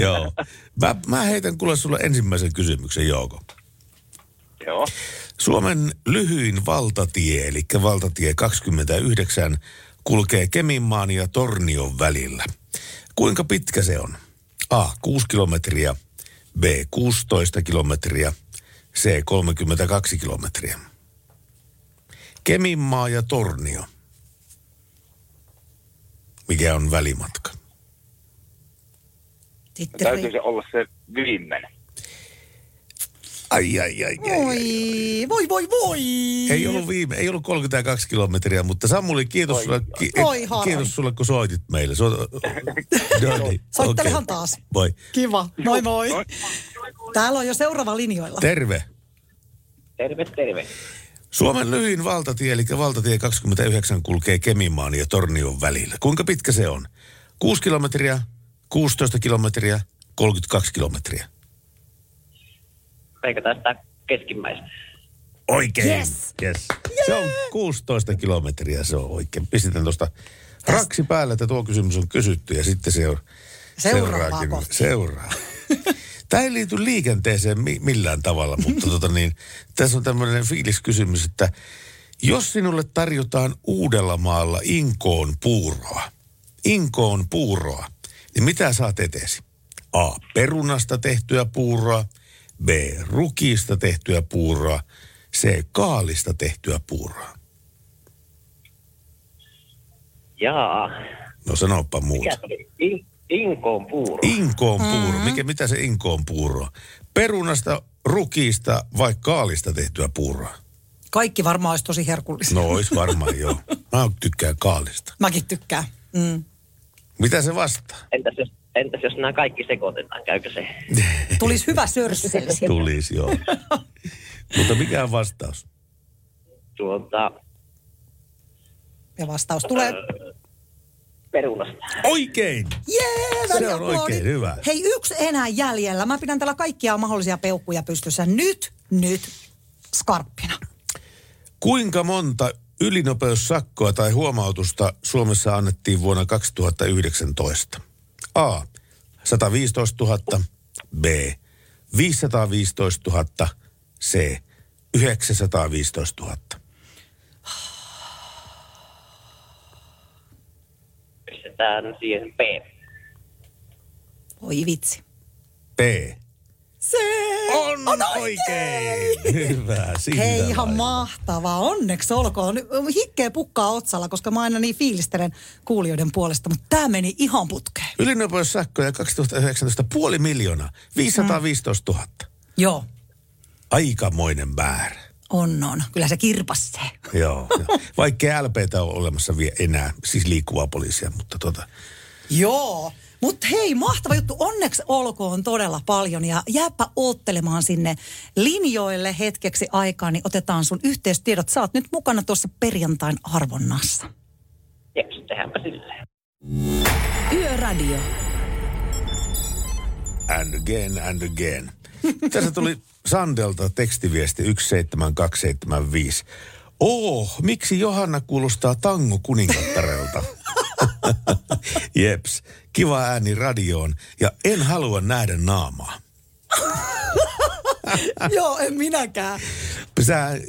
Joo. Mä heitän kuule sulle ensimmäisen kysymyksen, Jouko. Joo. Suomen lyhyin valtatie, eli valtatie 29, kulkee Keminmaan ja Tornion välillä. Kuinka pitkä se on? A. 6 kilometriä, B. 16 kilometriä, C. 32 kilometriä. Keminmaa ja Tornio. Mikä on välimatka? Täytyy se olla se viimeinen. Ai. Voi. Ei ollut 32 kilometriä, mutta Samuli, kiitos sulle. Kiitos sulle, kun soitit meille. Soittelehan taas. Moi. Kiva. Moi. Täällä on jo seuraava linjoilla. Terve. Terve. Suomen lyhyin valtatie, eli valtatie 29, kulkee Keminmaan ja Tornion välillä. Kuinka pitkä se on? 6 kilometriä, 16 kilometriä, 32 kilometriä. Veikataan sitä keskimmäistä. Oikein. Yes. Se on 16 kilometriä, se on oikein. Pistetään tuosta raksi päälle, että tuo kysymys on kysytty ja sitten seuraa. Tämä ei liity liikenteeseen millään tavalla, mutta tässä on tämmöinen fiiliskysymys, että jos sinulle tarjotaan Uudellamaalla Inkoon puuroa, niin mitä saat eteesi? A. Perunasta tehtyä puuroa, B. Rukiista tehtyä puuroa, C. Kaalista tehtyä puuroa. Jaa. No sanoppa muuta. Inkoon puuro. Inkoon puuro. Mitä se Inkoon puuro? Perunasta, rukiista vai kaalista tehtyä puuroa? Kaikki varmaan olisi tosi herkullista. No olisi varmaan, joo. Mä tykkään kaalista. Mäkin tykkään. Mm. Mitä se vastaa? Entäs jos nämä kaikki sekoitetaan, käykö se? Tulisi hyvä sörsseli. Tulisi, joo. Mutta mikä on vastaus? Ja vastaus tulee... Perunasta. Oikein! Jee! Se on oikein hyvä. Hei, yksi enää jäljellä. Mä pidän täällä kaikkia mahdollisia peukkuja pystyssä. Nyt, skarppina. Kuinka monta ylinopeussakkoa tai huomautusta Suomessa annettiin vuonna 2019? A. 115 000. B. 515 000. C. 915 000. Pistetään siihen B. Oi vitsi. B. Se on oikein! Hyvä, siinä. Hei, ihan lailla. Mahtavaa. Onneksi olkoon. Hikkeä pukkaa otsalla, koska mä aina niin fiilistelen kuulijoiden puolesta, mutta tää meni ihan putkeen. Ylinopeussakkoja 2019, 500 000, 515 000. Joo. Aikamoinen määrä. On. Kyllä se kirpassee. Joo. Vaikkei LPtä on olemassa vielä enää, siis liikkuvaa poliisia, mutta Joo. Mutta hei, mahtava juttu. Onneksi olkoon todella paljon ja jääpä oottelemaan sinne linjoille hetkeksi aikaa, niin otetaan sun yhteystiedot. Sä oot nyt mukana tuossa perjantain arvonnassa. Jees, tehdäänpä silleen. Yöradio. And again. Tässä tuli Sandelta tekstiviesti 17275. Miksi Johanna kuulostaa tango kuningattarelta? Jeps, kiva ääni radioon ja en halua nähdä naamaa. Joo, en minäkään.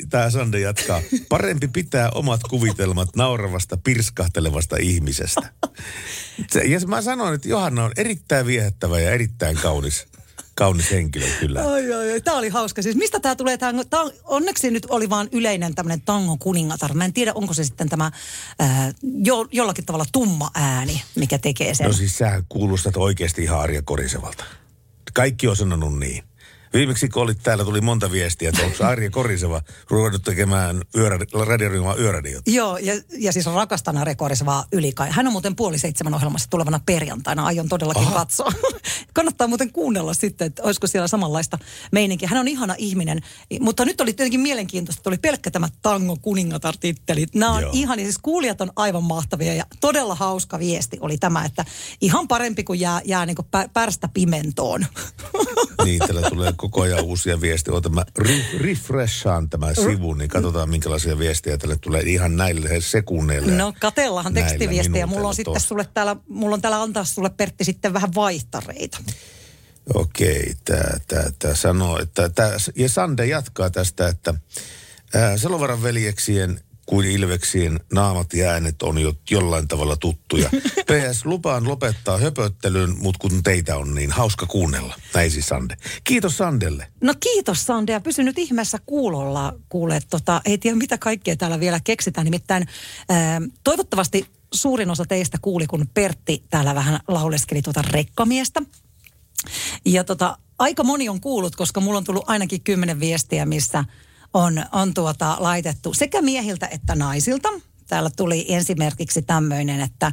Tämä Sande jatkaa. Parempi pitää omat kuvitelmat nauravasta, pirskahtelevasta ihmisestä. Ja mä sanoin, että Johanna on erittäin viehättävä ja erittäin kaunis henkilö kyllä. Ai. Tämä oli hauska. Siis mistä tämä tulee? Tää onneksi nyt oli vaan yleinen tämmöinen tangon kuningatar. Mä en tiedä, onko se sitten tämä jollakin tavalla tumma ääni, mikä tekee sen. No siis sähän kuulostat oikeasti ihan Arja Korisevalta. Kaikki on sanonut niin. Viimeksi kun olit täällä, tuli monta viestiä, että onko Arja Koriseva ruvennut tekemään radioryhmää yöradiota? Joo, ja siis rakastan Arja Korisevaa ylikai. Hän on muuten 6:30 ohjelmassa tulevana perjantaina. Aion todellakin katsoa. Kannattaa muuten kuunnella sitten, että olisiko siellä samanlaista meininkiä. Hän on ihana ihminen, mutta nyt oli tietenkin mielenkiintoista, että oli pelkkä tämä tango kuningatar-tittelit. Nämä on ihania, siis kuulijat on aivan mahtavia ja todella hauska viesti oli tämä, että ihan parempi kuin jää niin kuin pärstä pimentoon. Niitellä tulee koko ajan uusia viestejä. Mä refreshaan tämä sivu, niin katsotaan minkälaisia viestejä tälle tulee ihan näille sekunneille. No katellaan tekstiviestejä. Mulla on sitten sulle täällä, mulla on täällä antaa sulle Pertti sitten vähän vaihtareita. Okei, tää sanoo, että ja Sande jatkaa tästä, että Salovaran veljeksien kuin ilveksien naamat ja äänet on jo jollain tavalla tuttuja. PS, lupaan lopettaa höpöttelyn, mutta kun teitä on niin hauska kuunnella. Näin siis Sande. Kiitos Sandelle. No kiitos Sande ja pysy nyt ihmeessä kuulolla. Kuule, ei tiedä mitä kaikkea täällä vielä keksitään. Nimittäin toivottavasti suurin osa teistä kuuli, kun Pertti täällä vähän lauleskeli rekkamiestä. Ja aika moni on kuullut, koska mulla on tullut ainakin 10 viestiä, missä on laitettu sekä miehiltä että naisilta. Täällä tuli esimerkiksi tämmöinen, että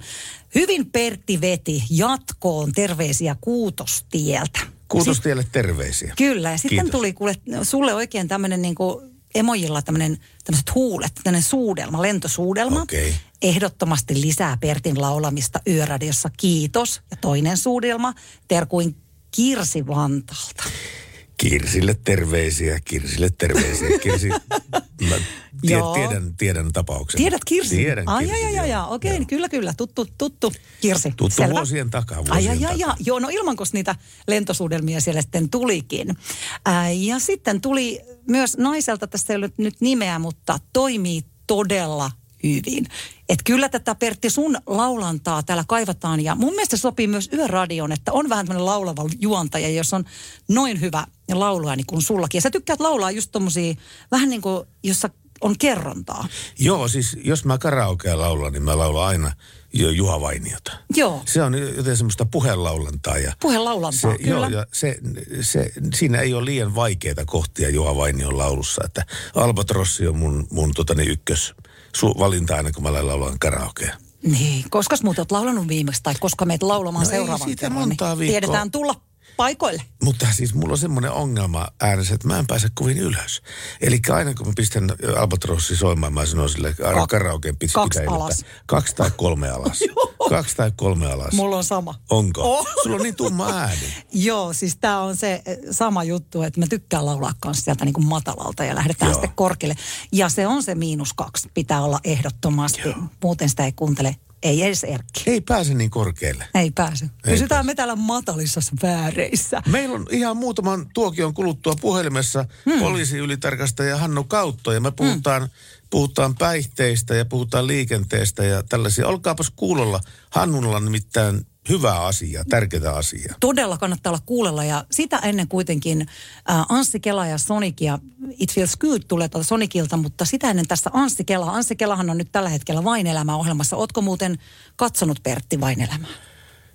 hyvin Pertti veti jatkoon terveisiä Kuutostieltä. Kuutostielle terveisiä. Kyllä, ja sitten tuli kuule sulle oikein tämmöinen niinku emojilla tämmöiset huulet, tämmöinen suudelma, lentosuudelma. Okay. Ehdottomasti lisää Pertin laulamista yöradiossa, kiitos. Ja toinen suudelma, terkuin Kirsi Vantaalta. Kirsille terveisiä. Kirsi, mä tiedän tapauksen. Tiedät Kirsi? Tiedän, okei. Kyllä, tuttu Kirsi. Tuttu vuosien takaa. Joo, no ilmankos niitä lentosuudelmia siellä sitten tulikin. Ja sitten tuli myös naiselta, tässä ei ole nyt nimeä, mutta toimii todella hyvin. Että kyllä tätä Pertti sun laulantaa täällä kaivataan ja mun mielestä sopii myös yöradioon, että on vähän tämmöinen laulava juontaja, jos on noin hyvä laulua niin kuin sullakin. Ja sä tykkäät laulaa just tommosia vähän niin kuin, jossa on kerrontaa. Joo, siis jos mä karaokea laulan, niin mä laulan aina Juha Vainiota. Joo. Se on joten semmoista puhelaulantaa. Puhelaulantaa, kyllä. Joo, ja siinä ei ole liian vaikeita kohtia Juha Vainion laulussa, että Albatrossi on mun ykkös. Valinta aina, kun mä laulan karaokea. Niin, koska muuta oot laulanut viimeksi tai koska meet laulamaan seuraavan kerran, niin tiedetään tulla paikoille. Mutta siis mulla on semmoinen ongelma äänessä, että mä en pääse kovin ylös. Eli aina kun mä pistän Albatrossi soimaan, mä sanon silleen karaokeen pitäjältä. 2 tai 3 alas. 2 tai 3 alas. Mulla on sama. Onko? Sulla on niin tumma ääni. Joo, siis tää on se sama juttu, että mä tykkään laulaa kanssa sieltä niin kuin matalalta ja lähdetään sitten korkealle. Ja se on se -2. Pitää olla ehdottomasti. Joo. Muuten sitä ei kuuntele. Ei edes Erkki. Ei pääse niin korkealle. Ei pääse. Pysytään me täällä matalissa vääreissä. Meillä on ihan muutaman tuokion kuluttua puhelimessa poliisiylitarkastaja Hannu Kautto. Ja me puhutaan päihteistä ja puhutaan liikenteestä ja tällaisia. Olkaapas kuulolla. Hannulla nimittäin hyvää asiaa, tärkeää asiaa. Todella kannattaa olla kuulella ja sitä ennen kuitenkin Anssi Kela ja Sonic ja It Feels Good tulee tuolta Sonicilta, mutta sitä ennen tässä Anssi Kela. Anssi Kelahan on nyt tällä hetkellä Vain elämää -ohjelmassa. Ootko muuten katsonut Pertti Vain elämää?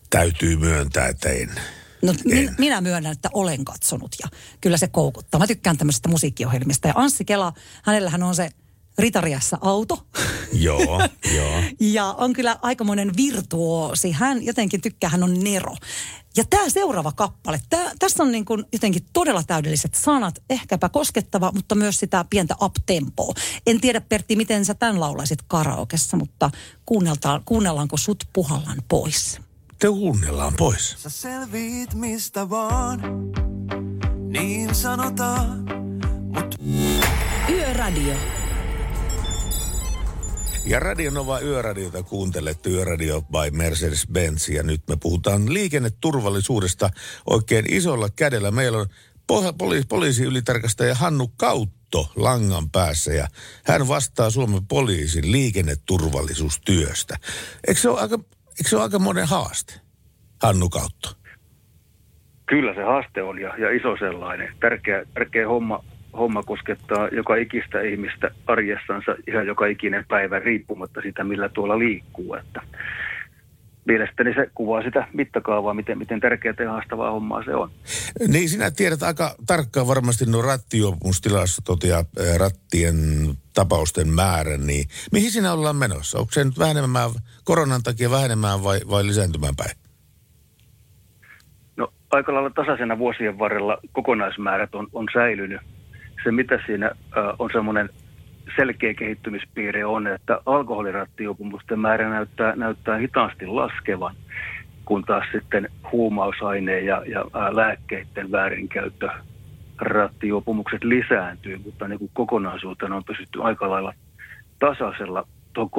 Täytyy myöntää, että en. No, minä myönnän, että olen katsonut ja kyllä se koukuttaa. Mä tykkään tämmöisestä musiikkiohjelmista ja Anssi Kela, hänellähän on se ritariassa auto. Joo. Ja on kyllä aikamoinen virtuoosi. Hän jotenkin tykkää, hän on nero. Ja tämä seuraava kappale, tässä on niin kuin jotenkin todella täydelliset sanat, ehkäpä koskettava, mutta myös sitä pientä uptempoa. En tiedä Pertti, miten sä tämän laulaisit karaokessa, mutta kuunnellaanko sut puhallan pois? Te kuunnellaan pois. Sä selviit mistä vaan, niin sanotaan, mut... Yöradio. Ja Radio Nova Yöradiota kuuntelet, Yöradio by Mercedes-Benz, ja nyt me puhutaan liikenneturvallisuudesta oikein isolla kädellä. Meillä on poliisiylitarkastaja Hannu Kautto langan päässä, ja hän vastaa Suomen poliisin liikenneturvallisuustyöstä. Eikö se ole aika monen haaste, Hannu Kautto? Kyllä se haaste on, ja iso sellainen. Tärkeä homma koskettaa joka ikistä ihmistä arjessansa ihan joka ikinen päivä riippumatta siitä, millä tuolla liikkuu. Että mielestäni se kuvaa sitä mittakaavaa, miten tärkeää ja haastavaa hommaa se on. Niin, sinä tiedät aika tarkkaan varmasti nuo rattijuopumustilastot ja rattien tapausten määrä, niin mihin sinä ollaan menossa? Onko se nyt vähenemään, koronan takia vähenemään vai lisääntymään päin? No, aika lailla tasaisena vuosien varrella kokonaismäärät on säilynyt. Se, mitä siinä on semmoinen selkeä kehittymispiiri on, että alkoholirattijuopumusten määrä näyttää hitaasti laskevan, kun taas sitten huumausaineen ja lääkkeiden väärinkäyttö rattijuopumukset lisääntyy, mutta niin kuin kokonaisuutena on pysytty aika lailla tasaisella. Tuohon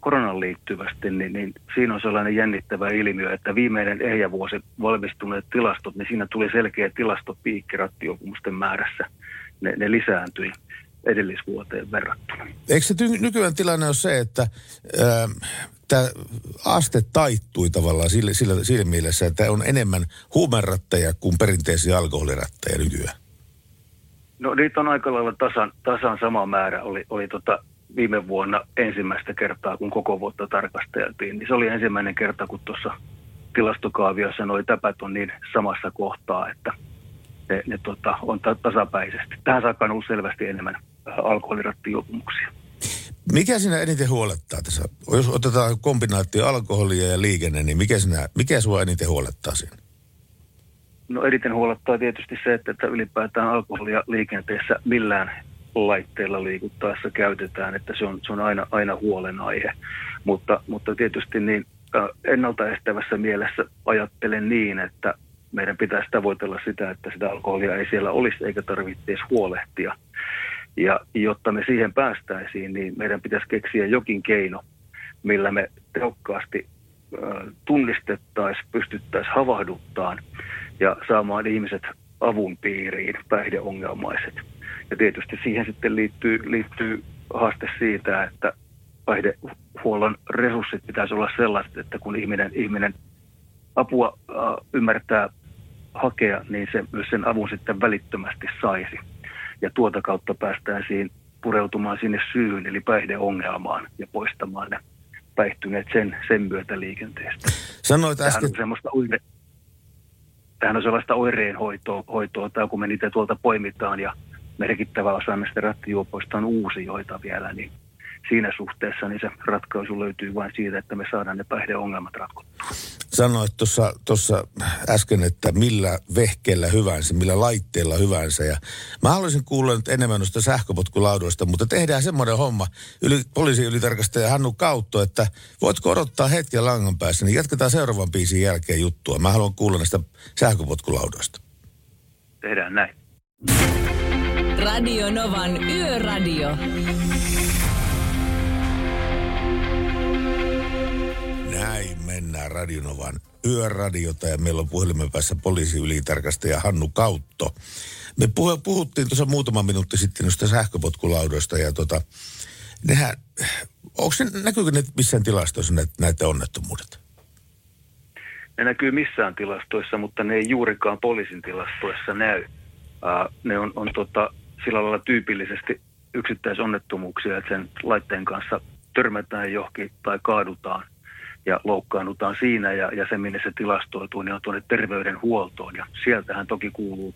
koronan liittyvästi, niin siinä on sellainen jännittävä ilmiö, että viimeinen ehjä vuosi valmistuneet tilastot, niin siinä tuli selkeä tilastopiikki rattijuopumusten määrässä. Ne lisääntyi edellisvuoteen verrattuna. Eikö se nykyään tilanne ole se, että tämä aste taittui tavallaan sillä mielessä, että on enemmän huumeratteja kuin perinteisiä alkoholiratteja nykyään? No, niitä on aika lailla tasan sama määrä. Oli viime vuonna ensimmäistä kertaa, kun koko vuotta tarkasteltiin, niin se oli ensimmäinen kerta, kun tuossa tilastokaaviossa nuo täpät on niin samassa kohtaa, että ne on tasapäisesti. Tähän saakka on ollut selvästi enemmän alkoholirattijuopumuksia. Mikä sinä eniten huolettaa tässä? Jos otetaan kombinaatio alkoholia ja liikenne, niin mikä sinua eniten huolettaa siinä? No, eniten huolettaa tietysti se, että ylipäätään alkoholia liikenteessä millään laitteilla liikuttaessa käytetään, että se on aina huolenaihe. Mutta tietysti niin ennaltaestävässä mielessä ajattelen niin, että meidän pitäisi tavoitella sitä, että sitä alkoholia ei siellä olisi eikä tarvitse edes huolehtia. Ja jotta me siihen päästäisiin, niin meidän pitäisi keksiä jokin keino, millä me tehokkaasti tunnistettaisiin, pystyttäisiin havahduttaan ja saamaan ihmiset avun piiriin, päihdeongelmaiset. Ja tietysti siihen sitten liittyy haaste siitä, että päihdehuollon resurssit pitäisi olla sellaiset, että kun ihminen apua ymmärtää hakea, niin se myös sen avun sitten välittömästi saisi. Ja tuota kautta päästäisiin pureutumaan sinne syyhyn, eli päihdeongelmaan, ja poistamaan ne päihtyneet sen myötä liikenteestä. Sanoit äsken... Tämähän on sellaista oireenhoitoa, tai kun me niitä tuolta poimitaan ja merkittävä osa näistä rattijuopoista on uusijoita vielä, niin siinä suhteessa niin se ratkaisu löytyy vain siitä, että me saadaan ne päihdeongelmat ratkottua. Sanoit tuossa äsken, että millä vehkeellä hyvänsä, millä laitteella hyvänsä. Ja mä haluaisin kuulla nyt enemmän noista sähköpotkulaudoista, mutta tehdään semmoinen homma poliisiylitarkastaja Hannu Kautto, että voitko odottaa hetken langan päässä, niin jatketaan seuraavan biisin jälkeen juttua. Mä haluan kuulla näistä sähköpotkulaudoista. Tehdään näin. Radio Novan Yöradio. Näin mennään Radio Novan Yöradiota ja meillä on puhelimen päässä poliisiylitarkastaja Hannu Kautto. Me puhuttiin tuossa muutama minuutti sitten noista sähköpotkulaudoista ja nehän, näkyykö ne missään tilastoissa näitä onnettomuudet? Ne näkyy missään tilastoissa, mutta ne ei juurikaan poliisin tilastoissa näy. Ne on sillä lailla tyypillisesti yksittäisonnettomuuksia, että sen laitteen kanssa törmätään johonkin tai kaadutaan ja loukkaannutaan siinä. Ja se, minne se tilastoituu, niin on tuonne terveydenhuoltoon. Ja sieltähän toki kuuluu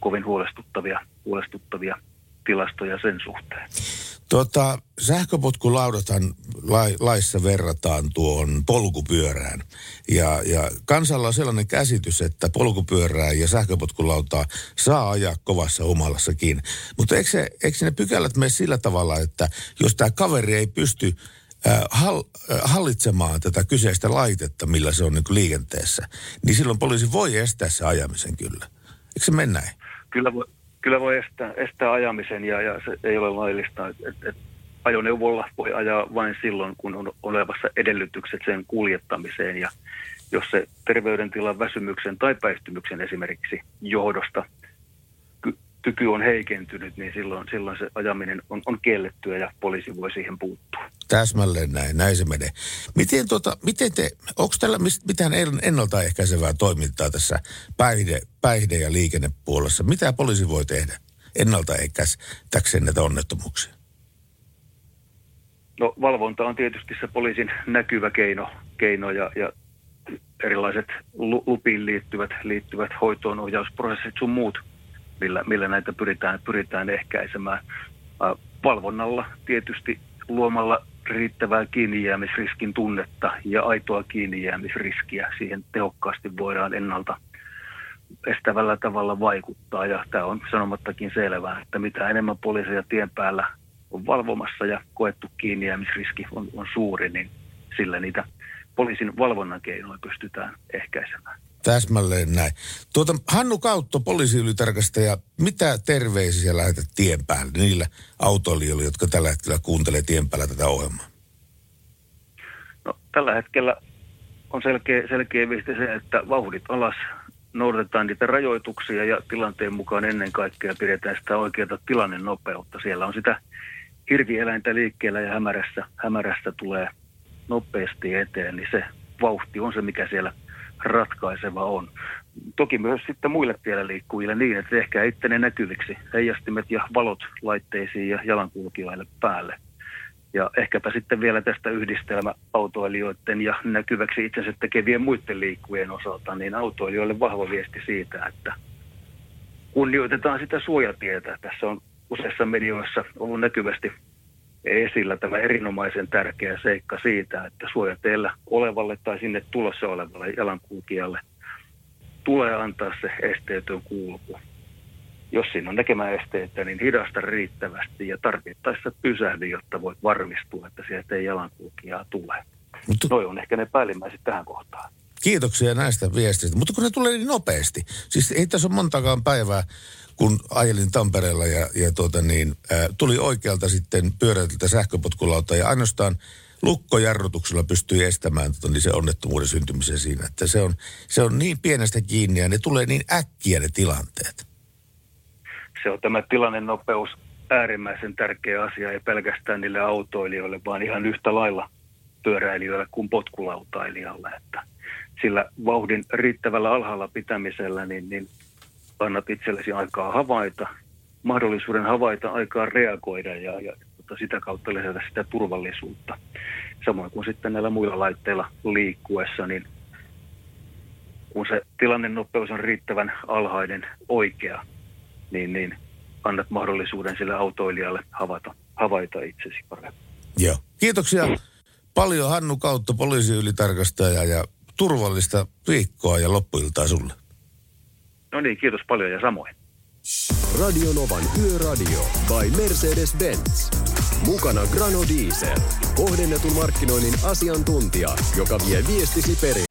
kovin huolestuttavia tilastoja sen suhteen. Sähköpotkulaudathan laissa verrataan tuon polkupyörään. Ja kansalla on sellainen käsitys, että polkupyörää ja sähköpotkulautaa saa ajaa kovassa humalassakin. Mutta eikö ne pykälät mene sillä tavalla, että jos tämä kaveri ei pysty hallitsemaan tätä kyseistä laitetta, millä se on niin kuin liikenteessä, niin silloin poliisi voi estää se ajamisen kyllä. Eikö se mennä? Kyllä voi estää ajamisen ja se ei ole laillista. Et ajoneuvolla voi ajaa vain silloin, kun on olevassa edellytykset sen kuljettamiseen. Ja jos se terveydentilan väsymyksen tai päihtymyksen esimerkiksi johdosta tyky on heikentynyt, niin silloin se ajaminen on kiellettyä ja poliisi voi siihen puuttua. Täsmälleen näin se menee. Onko täällä mitään ennaltaehkäisevää toimintaa tässä päihde- ja liikennepuolessa? Mitä poliisi voi tehdä ennaltaehkäistäkseen näitä onnettomuuksia? No, valvonta on tietysti se poliisin näkyvä keino keinoja ja erilaiset lupiin liittyvät hoitoonohjausprosessit sun muut, millä näitä pyritään ehkäisemään. Valvonnalla tietysti luomalla riittävää kiinnijäämisriskin tunnetta ja aitoa kiinnijäämisriskiä. Siihen tehokkaasti voidaan ennalta estävällä tavalla vaikuttaa, ja tämä on sanomattakin selvää, että mitä enemmän poliiseja tien päällä on valvomassa ja koettu kiinnijäämisriski on suuri, niin sillä niitä poliisin valvonnan keinoja pystytään ehkäisemään. Täsmälleen näin. Hannu Kautto, poliisiylitarkastaja, mitä terveisiä lähetät tien päälle niillä autoilijoilla, jotka tällä hetkellä kuuntelee tien päällä tätä ohjelmaa? No, tällä hetkellä on selkeä viesti se, että vauhdit alas, noudatetaan niitä rajoituksia ja tilanteen mukaan ennen kaikkea pidetään sitä oikeata tilannenopeutta. Siellä on sitä hirvieläintä liikkeellä ja hämärästä tulee nopeasti eteen, niin se vauhti on se, mikä siellä ratkaiseva on. Toki myös sitten muille tiellä liikkujille niin, että ehkä itse ne näkyviksi heijastimet ja valot laitteisiin ja jalankulkijoille päälle. Ja ehkäpä sitten vielä tästä yhdistelmä autoilijoiden ja näkyväksi itsensä tekevien muiden liikkujien osalta, niin autoilijoille vahva viesti siitä, että kunnioitetaan sitä suojatietä. Tässä on useissa medioissa ollut näkyvästi esillä tämä erinomaisen tärkeä seikka siitä, että suojateellä olevalle tai sinne tulossa olevalle jalankulkijalle tulee antaa se esteetön kulku. Jos siinä on näkemään esteitä, niin hidasta riittävästi ja tarvittaessa pysähdy, jotta voit varmistua, että sieltä ei jalankulkijaa tule. Noi on ehkä ne päällimmäiset tähän kohtaan. Kiitoksia näistä viesteistä, mutta kun ne tulee niin nopeasti. Siis ei tässä ole montakaan päivää, kun ajelin Tampereella ja tuli oikealta sitten pyöräilyltä sähköpotkulauta ja ainoastaan lukkojarrutuksella pystyy estämään niin se onnettomuuden syntymisen siinä. Että se on niin pienestä kiinni ja ne tulee niin äkkiä ne tilanteet. Se on tämä tilannenopeus äärimmäisen tärkeä asia, ei pelkästään niille autoilijoille, vaan ihan yhtä lailla pyöräilijöille kuin potkulautailijalle. Että sillä vauhdin riittävällä alhaalla pitämisellä niin annat itsellesi aikaa havaita, mahdollisuuden havaita, aikaa reagoida ja sitä kautta lisätä sitä turvallisuutta. Samoin kuin sitten näillä muilla laitteilla liikkuessa, niin kun se tilannenopeus on riittävän alhainen oikea, niin annat mahdollisuuden sille autoilijalle havaita itsesi paremmin. Joo. Kiitoksia paljon Hannu Kautto, poliisiylitarkastaja, ja turvallista viikkoa ja loppuiltaa sulle. No niin, kiitos paljon ja samoin. Radio Novan Yöradio by Mercedes-Benz. Mukana Grano Diesel, kohdennetun markkinoinnin asiantuntija, joka vie viestisi perille.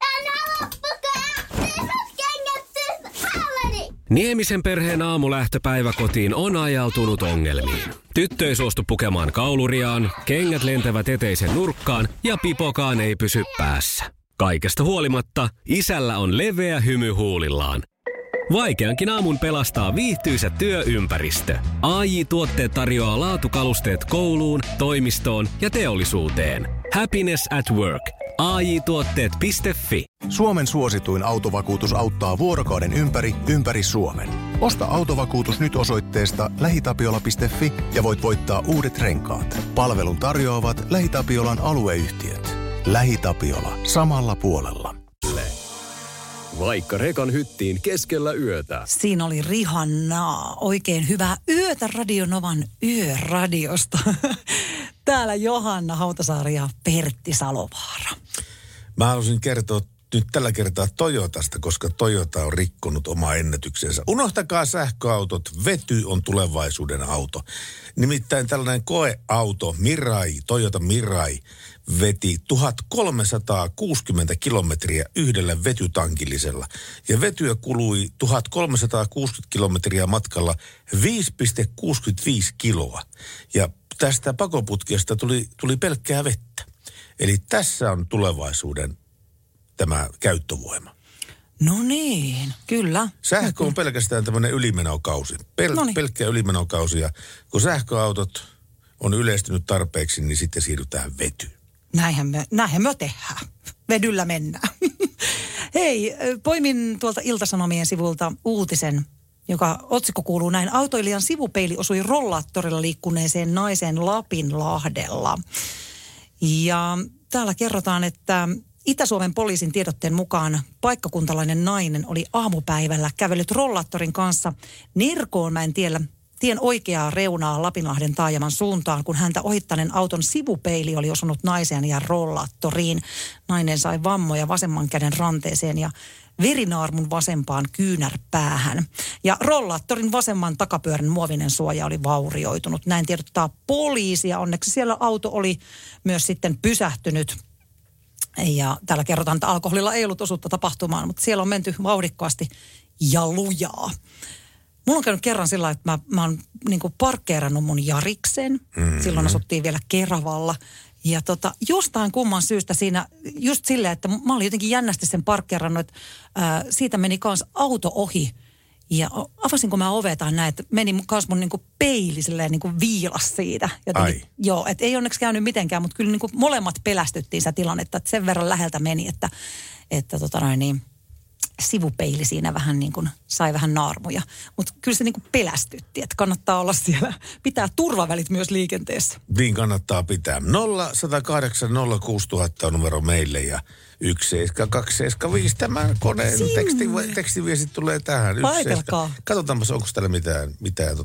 Niemisen perheen aamulähtöpäivä kotiin on ajautunut ongelmiin. Tyttö ei suostu pukemaan kauluriaan, kengät lentävät eteisen nurkkaan ja pipokaan ei pysy päässä. Kaikesta huolimatta, isällä on leveä hymy huulillaan. Vaikeankin aamun pelastaa viihtyisä työympäristö. AJ-tuotteet tarjoaa laatukalusteet kouluun, toimistoon ja teollisuuteen. Happiness at work. AJ-tuotteet.fi. Suomen suosituin autovakuutus auttaa vuorokauden ympäri Suomen. Osta autovakuutus nyt osoitteesta lähitapiola.fi ja voit voittaa uudet renkaat. Palvelun tarjoavat LähiTapiolan alueyhtiöt. LähiTapiola. Samalla puolella. Vaikka rekan hyttiin keskellä yötä. Siinä oli Rihannaa. Oikein hyvää yötä Radio Novan Yöradiosta. Täällä Johanna Hautasaari ja Pertti Salovaara. Mä haluaisin kertoa nyt tällä kertaa Toyotasta, koska Toyota on rikkonut omaa ennätyksensä. Unohtakaa sähköautot, vety on tulevaisuuden auto. Nimittäin tällainen koeauto Toyota Mirai veti 1360 kilometriä yhdellä vetytankillisella. Ja vetyä kului 1360 kilometriä matkalla 5,65 kiloa. Ja tästä pakoputkesta tuli pelkkää vettä. Eli tässä on tulevaisuuden tämä käyttövoima. No niin, kyllä. Sähkö on pelkästään tämmöinen ylimenokausi. Pelkkä ylimenokausi. Ja kun sähköautot on yleistynyt tarpeeksi, niin sitten siirrytään vetyyn. Näinhän me tehdään. Vedyllä mennään. Hei, poimin tuolta Ilta-Sanomien sivulta uutisen, joka otsikko kuuluu näin. Autoilijan sivupeili osui rollaattorilla liikkuneeseen naiseen Lapinlahdella. Ja täällä kerrotaan, että Itä-Suomen poliisin tiedotteen mukaan paikkakuntalainen nainen oli aamupäivällä kävellyt rollattorin kanssa Nirkoonmäen tiellä tien oikeaa reunaa Lapinlahden taajaman suuntaan, kun häntä ohittaneen auton sivupeili oli osunut naisen ja rollattoriin. Nainen sai vammoja vasemman käden ranteeseen ja verinaarmun vasempaan kyynärpäähän. Ja rollattorin vasemman takapyörän muovinen suoja oli vaurioitunut. Näin tiedottaa poliisi ja onneksi siellä auto oli myös sitten pysähtynyt. Ja täällä kerrotaan, että alkoholilla ei ollut osuutta tapahtumaan, mutta siellä on menty vauhdikkaasti ja lujaa. Mulla on käynyt kerran sillä, että mä oon niin kuin parkkeerannut mun Jariksen. Mm-hmm. Silloin asuttiin vielä Keravalla. Ja jostain kumman syystä siinä, just silleen, että mä olin jotenkin jännästi sen parkkeerannut, että siitä meni kans auto ohi. Ja avasinko mä ovetaan näin, että meni kans mun niin kuin peili silleen niin kuin viilas siitä. Jotenkin, joo, että ei onneksi käynyt mitenkään, mutta kyllä niin kuin molemmat pelästyttiin sitä tilannetta, että sen verran läheltä meni, että sivupeili siinä vähän niin kuin sai vähän naarmuja. Mutta kyllä se niin kuin pelästytti, että kannattaa olla siellä, pitää turvavälit myös liikenteessä. Niin kannattaa pitää. 0806000 numero meille ja 17275 tämän koneen tekstiviesti tulee tähän. Paitelkaa. Katsotaanpa, onko täällä mitään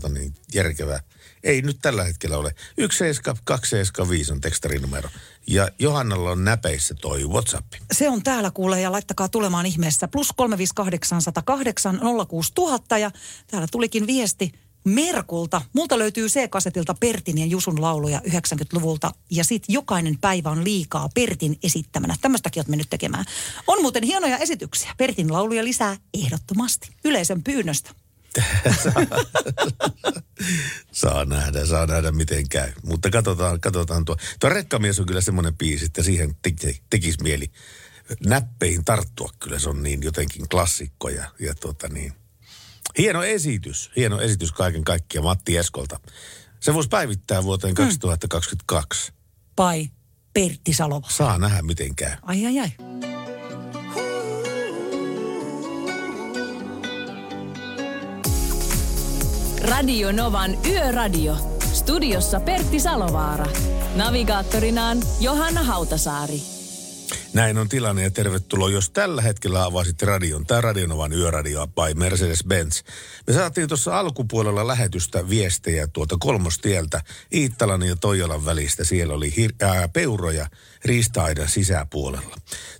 järkevää. Ei nyt tällä hetkellä ole. 17275 on tekstarinumero. Ja Johannalla on näpeissä toi WhatsApp. Se on täällä kuule ja laittakaa tulemaan ihmeessä. +358 108 06000 ja täällä tulikin viesti Merkulta. Multa löytyy C-kasetilta Pertin ja Jusun lauluja 90-luvulta ja sit jokainen päivä on liikaa Pertin esittämänä. Tämmöstäkin oot mennyt tekemään. On muuten hienoja esityksiä. Pertin lauluja lisää ehdottomasti yleisön pyynnöstä. Saa nähdä miten käy. Mutta katsotaan tuo. Tuo Rekkamies on kyllä semmoinen biisi, että siihen tekisi mieli näppeihin tarttua. Kyllä se on niin jotenkin klassikko ja Hieno esitys kaiken kaikkiaan Matti Eskolta. Se voisi päivittää vuoteen 2022. Pai Pertti Salovaara. Saa nähdä miten käy. Ai. Radio Novan Yöradio. Studiossa Pertti Salovaara. Navigaattorinaan Johanna Hautasaari. Näin on tilanne ja tervetuloa, jos tällä hetkellä avasit radion tai Radio Novan Yöradioa by Mercedes-Benz. Me saatiin tuossa alkupuolella lähetystä viestejä tuolta Kolmostieltä Iittalan ja Toijalan välistä. Siellä oli peuroja riista-aidan sisäpuolella.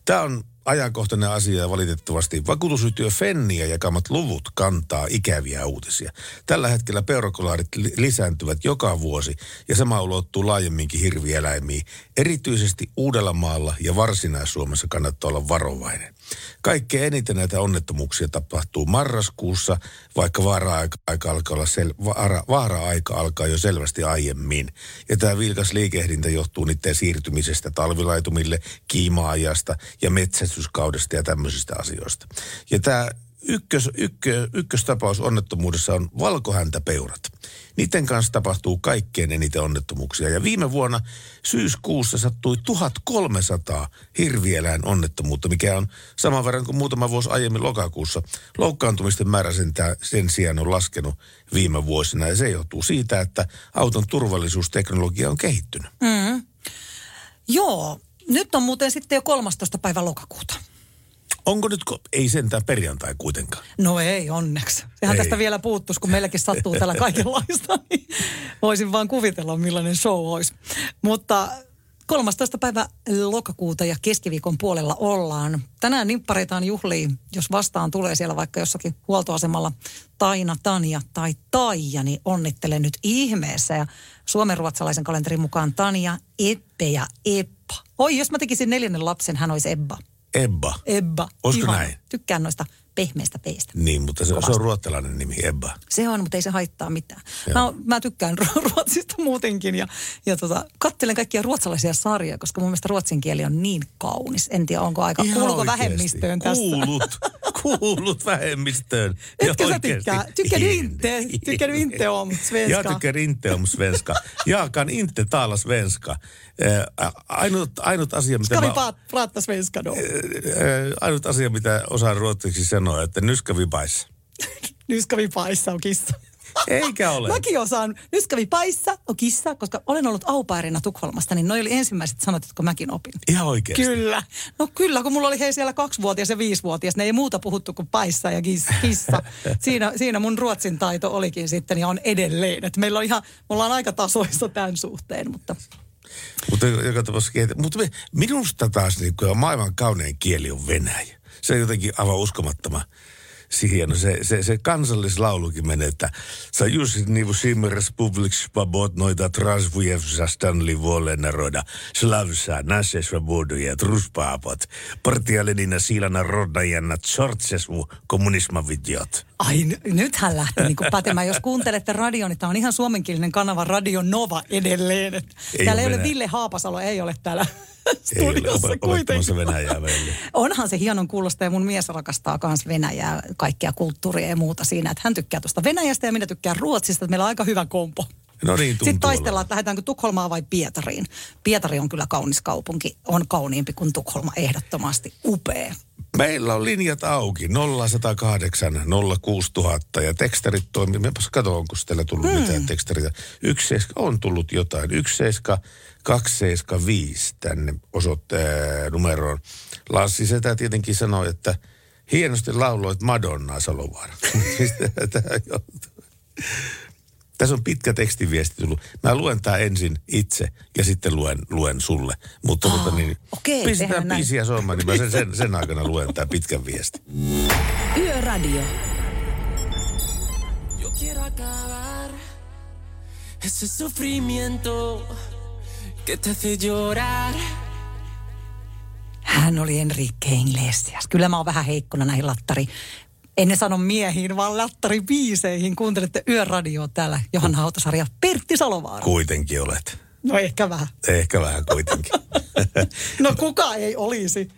Tämä on ajankohtainen asia ja valitettavasti vakuutusyhtiö Fennia jakamat luvut kantaa ikäviä uutisia. Tällä hetkellä peurakolarit lisääntyvät joka vuosi ja sama ulottuu laajemminkin hirvieläimiin. Erityisesti Uudellamaalla ja Varsinais-Suomessa kannattaa olla varovainen. Kaikkein eniten näitä onnettomuuksia tapahtuu marraskuussa, vaikka vaara-aika alkaa jo selvästi aiemmin. Ja tämä vilkas liikehdintä johtuu niiden siirtymisestä talvilaitumille, kiima-ajasta ja metsästyskaudesta ja tämmöisistä asioista. Ja tämä ykköstapaus onnettomuudessa on valkohäntäpeurat. Niiden kanssa tapahtuu kaikkein eniten onnettomuuksia. Ja viime vuonna syyskuussa sattui 1300 hirvieläin onnettomuutta, mikä on saman verran kuin muutama vuosi aiemmin lokakuussa. Loukkaantumisten määrä sen sijaan on laskenut viime vuosina. Ja se johtuu siitä, että auton turvallisuusteknologia on kehittynyt. Joo, nyt on muuten sitten jo 13. päivä lokakuuta. Onko nyt, ei sentään perjantai kuitenkaan? No ei onneksi. Sehän ei tästä vielä puuttuisi, kun meilläkin sattuu täällä kaikenlaista. Niin voisin vaan kuvitella, millainen show olisi. Mutta 13. päivä lokakuuta ja keskiviikon puolella ollaan. Tänään nimppareitaan juhliin, jos vastaan tulee siellä vaikka jossakin huoltoasemalla Taina, Tanja tai Taija, niin onnittele nyt ihmeessä. Ja suomenruotsalaisen kalenterin mukaan Tanja, Ebbe ja Ebba. Oi, jos mä tekisin 4. lapsen, hän olisi Ebba. Ebba. Olisiko näin? Tykkään noista pehmeistä peistä. Niin, mutta se on ruotsalainen nimi, Ebba. Se on, mutta ei se haittaa mitään. Mä tykkään Ruotsista muutenkin ja katselen kaikkia ruotsalaisia sarjoja, koska mun mielestä ruotsin kieli on niin kaunis. En tiedä, onko aika. Ihan kuuluko oikeasti vähemmistöön tästä? Kuulut vähemmistöön. Etkö sä tykkää? Tykkään inte om svenska. Ja tykkään inte om svenska. Jaakan inte tala svenska. Ainut asia, mitä ska vi prata svenska då? Ainut asia, mitä osaan ruotsiksi sanoa, että nyskavipaissa. Nyskavipaissa on kissa. Eikä ole. Mäkin osaan. Nyskävi paissa, on kissa, koska olen ollut aupairina Tukholmasta, niin noi oli ensimmäiset sanat, jotka mäkin opin. Ihan oikeasti? Kyllä. No kyllä, kun mulla oli hei siellä 2-vuotias ja 5-vuotias, ne ei muuta puhuttu kuin paissa ja kissa. Siinä mun ruotsin taito olikin sitten ja on edelleen. Et meillä on ihan, me ollaan aika tasoissa tämän suhteen, mutta... Mutta minusta taas niin maailman kaunein kieli on venäjä. Se on jotenkin aivan uskomattoman hieno. Se kansallislaulukin menee, että sä just nivu simmeres publikspabot noita transvujevsa stanli vuolenaroda, slavsa, nasesvaboduja, truspaapot, partialenina siilana rodnajanna, tsortsesvu, kommunismavidiot. Ai, nythän lähti niin pätemään. Jos kuuntelette radioon, niin tämä on ihan suomenkielinen kanava Radio Nova edelleen. Ei täällä ole Ville Haapasalo, ei ole täällä studiossa kuitenkin. Venäjää, onhan se hienon kuulosta ja mun mies rakastaa myös Venäjää, kaikkea kulttuuria ja muuta siinä. Että hän tykkää tuosta Venäjästä ja minä tykkään Ruotsista, että meillä on aika hyvä kompo. No niin, sitten taistellaan, että lähdetäänkö Tukholmaan vai Pietariin. Pietari on kyllä kaunis kaupunki, on kauniimpi kuin Tukholma, ehdottomasti upea. Meillä on linjat auki, 0108 06000 ja teksterit toimii. Miepäs katso, onko teillä tullut mitään teksteritä. 17 on tullut jotain. 17275 tänne numeroon. Lassi Setä tietenkin sanoi, että hienosti lauloit Madonnaa, Salovaara. Tässä on pitkä tekstiviesti tullut. Mä luen tää ensin itse ja sitten luen sulle. Mutta niin, okay, pistetään biisiä soimaan, niin mä sen aikana luen tää pitkän viesti. Yöradio. Yo quiero acabar ese sufrimiento que te hace llorar. Hän oli Enrique Iglesias. Kyllä mä oon vähän heikkona näihin lattari. En ne sano miehiin, vaan lättäribiiseihin. Kuuntelette Yöradioa täällä. Johanna Hautasaari ja Pertti Salovaara. Kuitenkin olet. No ehkä vähän. Ehkä vähän kuitenkin. No kuka ei olisi.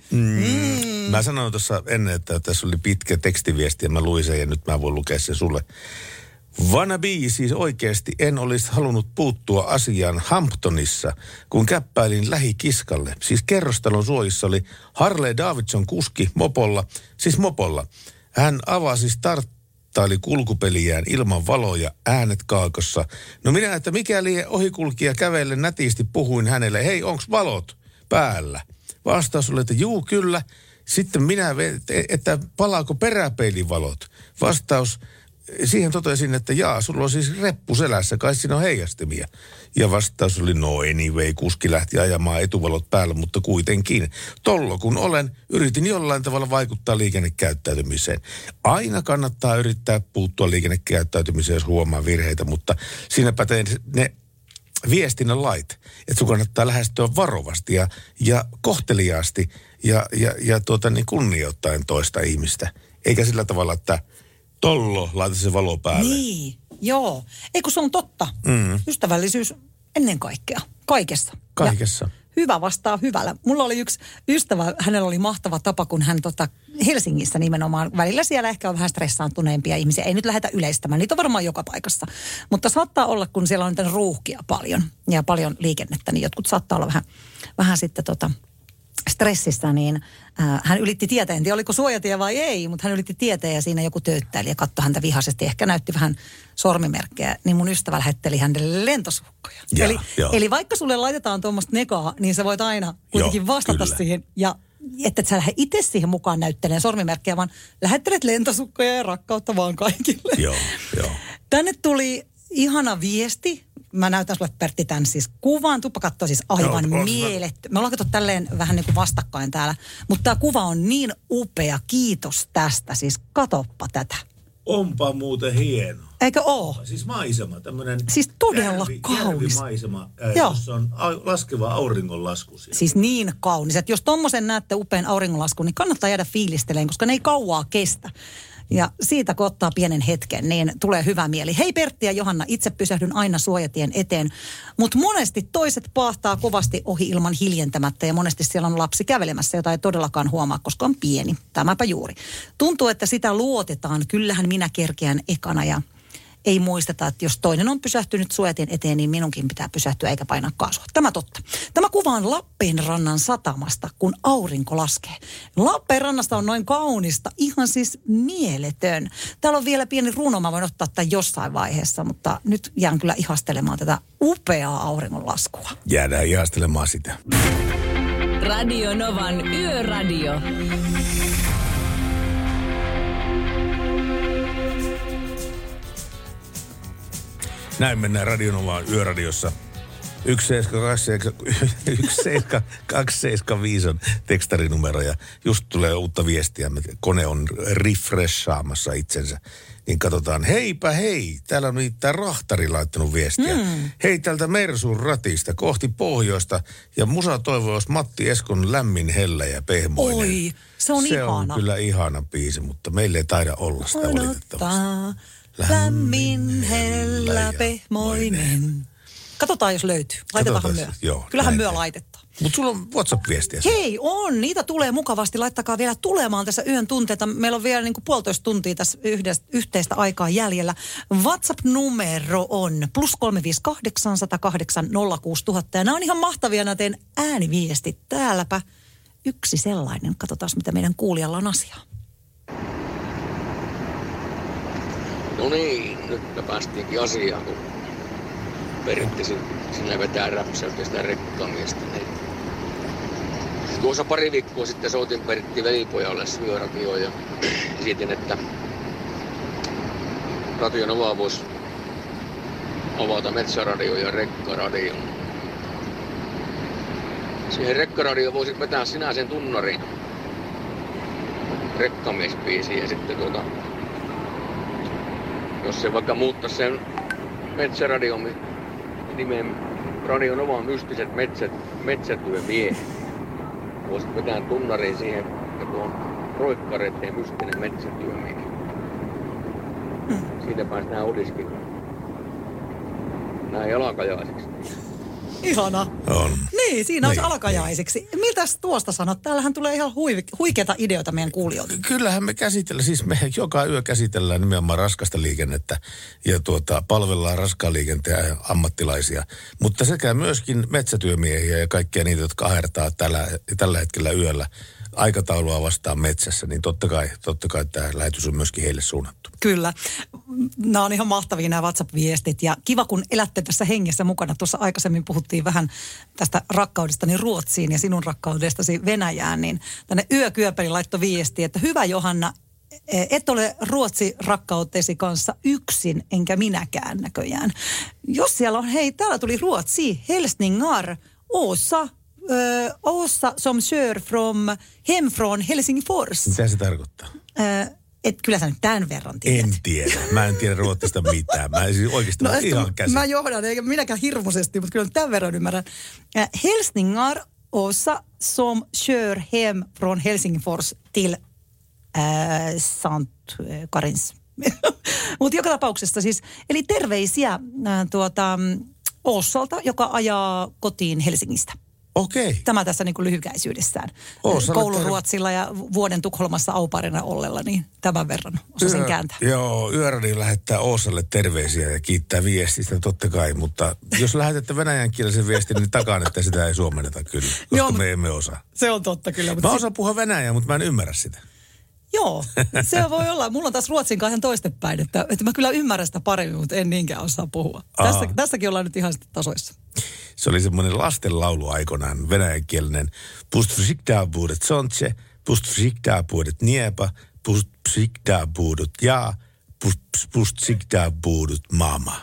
Mä sanoin tuossa ennen, että tässä oli pitkä tekstiviesti ja mä luin sen ja nyt mä voin lukea sen sulle. Wannabe, siis oikeasti en olisi halunnut puuttua asiaan Hamptonissa, kun käppäilin lähikiskalle. Siis kerrostalon suojissa oli Harley Davidson kuski mopolla, siis mopolla. Hän avasi starttaili kulkupeliään ilman valoja, äänet kaakossa. No minä, että mikäli ohikulkija kävelle nätisti, puhuin hänelle, hei, onks valot päällä? Vastaus oli, että juu, kyllä. Sitten minä, että palaako peräpeilin valot? Vastaus, siihen totesin, että jaa, sulla on siis reppu selässä, kai siinä on heijastimia. Ja vastaus oli, no anyway, kuski lähti ajamaan etuvalot päällä, mutta kuitenkin. Tollo kun olen, yritin jollain tavalla vaikuttaa liikennekäyttäytymiseen. Aina kannattaa yrittää puuttua liikennekäyttäytymiseen, jos huomaa virheitä, mutta siinä pätee ne viestinnän lait, että sun kannattaa lähestyä varovasti ja kohteliaasti ja kunnioittaen toista ihmistä. Eikä sillä tavalla, että tollo, laita se valo päälle. Niin, joo. Ei kun se on totta. Ystävällisyys ennen kaikkea. Kaikessa. Ja hyvä vastaa hyvällä. Mulla oli yksi ystävä, hänellä oli mahtava tapa, kun hän Helsingissä nimenomaan, välillä siellä ehkä on vähän stressaantuneempia ihmisiä. Ei nyt lähdetä yleistämään, niitä on varmaan joka paikassa. Mutta saattaa olla, kun siellä on ruuhkia paljon ja paljon liikennettä, niin jotkut saattaa olla vähän sitten stressissä, niin hän ylitti tietä. En tiedä, oliko suojatie vai ei, mutta hän ylitti tietä ja siinä joku töyttäili ja katsoi häntä vihaisesti. Ehkä näytti vähän sormimerkkejä, niin mun ystävä lähetteli hänelle lentosuhkoja. Eli vaikka sulle laitetaan tuommoista nekaa, niin sä voit aina kuitenkin vastata siihen. Ja että et sä lähde itse siihen mukaan näyttelemään sormimerkkejä, vaan lähettelet lentosukkoja ja rakkautta vaan kaikille. Joo. Tänne tuli ihana viesti. Mä näytän sulle, Pertti, tämän siis kuvan. Tuppa kattoo siis aivan mieletty. Me ollaan katsottu tälleen vähän niin kuin vastakkain täällä. Mutta tämä kuva on niin upea. Kiitos tästä. Siis katoppa tätä. Onpa muuten hieno. Eikö oo? Siis maisema, tämmöinen siis todella kaunis maisema, jossa on laskeva auringonlasku siellä. Siis niin kaunis. Että jos tommosen näette upean auringonlaskun, niin kannattaa jäädä fiilisteleen, koska ne ei kauaa kestä. Ja siitä, kun ottaa pienen hetken, niin tulee hyvä mieli. Hei Pertti ja Johanna, itse pysähdyn aina suojatien eteen, mutta monesti toiset paahtaa kovasti ohi ilman hiljentämättä ja monesti siellä on lapsi kävelemässä, jota ei todellakaan huomaa, koska on pieni. Tämäpä juuri. Tuntuu, että sitä luotetaan. Kyllähän minä kerkeän ekana ja ei muisteta, että jos toinen on pysähtynyt suojatin eteen, niin minunkin pitää pysähtyä eikä painaa kaasua. Tämä totta. Tämä kuva on Lappeenrannan satamasta, kun aurinko laskee. Lappeenrannasta on noin kaunista, ihan siis mieletön. Täällä on vielä pieni runo, mä voin ottaa tämän jossain vaiheessa, mutta nyt jään kyllä ihastelemaan tätä upeaa auringonlaskua. Jäädään ihastelemaan sitä. Radio Novan Yöradio. Näin mennään Radio Novaan Yöradiossa. 17275 on tekstarinumero ja just tulee uutta viestiä. Kone on refreshaamassa itsensä. Niin katsotaan, heipä hei, täällä on niitä rahtari laittanut viestiä. Hei täältä Mersun ratista kohti pohjoista ja musa toivoisi Matti Eskon lämmin hellä ja pehmoinen. Oi, se on ihana. Se on kyllä ihana biisi, mutta meille ei taida olla sitä valitettavasti. Lämmin hellä pehmoinen. Katsotaan, jos löytyy. Laitetaan myö. Joo, kyllähän myö laitetaan. Mutta sulla on WhatsApp-viestiä. Hei, on. Niitä tulee mukavasti. Laittakaa vielä tulemaan tässä yön tunteita. Meillä on vielä niin kuin 1,5 tuntia tässä yhteistä aikaa jäljellä. WhatsApp-numero on +358 108 06000. Ja nämä on ihan mahtavia, nämä teidän ääniviestit. Täälläpä yksi sellainen. Katsotaan, mitä meidän kuulijalla on asiaa. No niin, nyt me päästiinkin asiaan, kun Pertti sinne vetää räpsäyttä sitä rekkamiestä. Niin. Tuossa pari viikkoa sitten soitin Pertti velipojalle syöradioon ja esitin, että Radio Nova voisi avata metsäradioon ja rekkaradion. Siihen rekkaradioon voisit vetää sinä sen tunnarin rekkamiespiisiin ja sitten jos se vaikka muuttaisi sen metsäradion nimen Radio Nova mystiset metsätyömiehet. Voisit vetää tunnariin siihen ja tuon roikkareteen mystinen metsätyömiehet. Siitä päästään odiskin näin jalakajaisiksi. Ihana. On. Niin, siinä on alkajaisiksi. Miltäs tuosta sanot? Täällähän tulee ihan huikeita ideoita meidän kuulijoilta. Kyllähän me käsitellään, siis me joka yö käsitellään nimenomaan raskasta liikennettä ja palvellaan raskaan liikenteen ammattilaisia. Mutta sekä myöskin metsätyömiehiä ja kaikkia niitä, jotka ahertaa tällä hetkellä yöllä aikataulua vastaan metsässä, niin totta kai tämä lähetys on myöskin heille suunnattu. Kyllä. Nämä on ihan mahtavia nämä WhatsApp-viestit ja kiva, kun elätte tässä hengessä mukana. Tuossa aikaisemmin puhuttiin vähän tästä rakkaudestani Ruotsiin ja sinun rakkaudestasi Venäjään, niin tänne Yökyöpeli laittoi viesti, että hyvä Johanna, et ole Ruotsi rakkautesi kanssa yksin, enkä minäkään näköjään. Jos siellä on, hei, täällä tuli Ruotsi, Helsningar, Åsa som kör hem från Helsingfors. Mitä se tarkoittaa? Et kyllä sä nyt tämän verran tiedät. En tiedä. Mä en tiedä Ruotsista mitään. Mä en siis oikeasti ihan käsin. Mä johdan, eikä minäkään hirmuisesti, mutta kyllä tämän verran ymmärrän. Helsningar Åsa som kör hem från Helsingfors till Sankt Karins. Mutta joka tapauksessa siis, eli terveisiä Åsalta, joka ajaa kotiin Helsingistä. Okei. Tämä tässä niin kuin lyhykäisyydessään. Kouluruotsilla ja vuoden Tukholmassa auparina ollella, niin tämän verran osasin kääntää. Joo, Yöräni lähettää Oosalle terveisiä ja kiittää viestistä totta kai, mutta jos lähetätte venäjänkielisen viestin, niin takaan, että sitä ei suomenneta kyllä, koska joo, me emme osaa. Se on totta kyllä. Mutta mä osaan puhua venäjää, mutta mä en ymmärrä sitä. Joo, se voi olla. Mulla on taas Ruotsin kanssa ihan toistepäin, että mä kyllä ymmärrän sitä paremmin, mutta en niinkään osaa puhua. Tässäkin ollaan nyt ihan sitten tasoissa. Se oli semmoinen lastenlaulu aikoinaan, venäjänkielinen. Pust vsiktaa buudet sonce, pust vsiktaa buudet niepa, pust vsiktaa buudet jaa, pust vsiktaa buudet mama.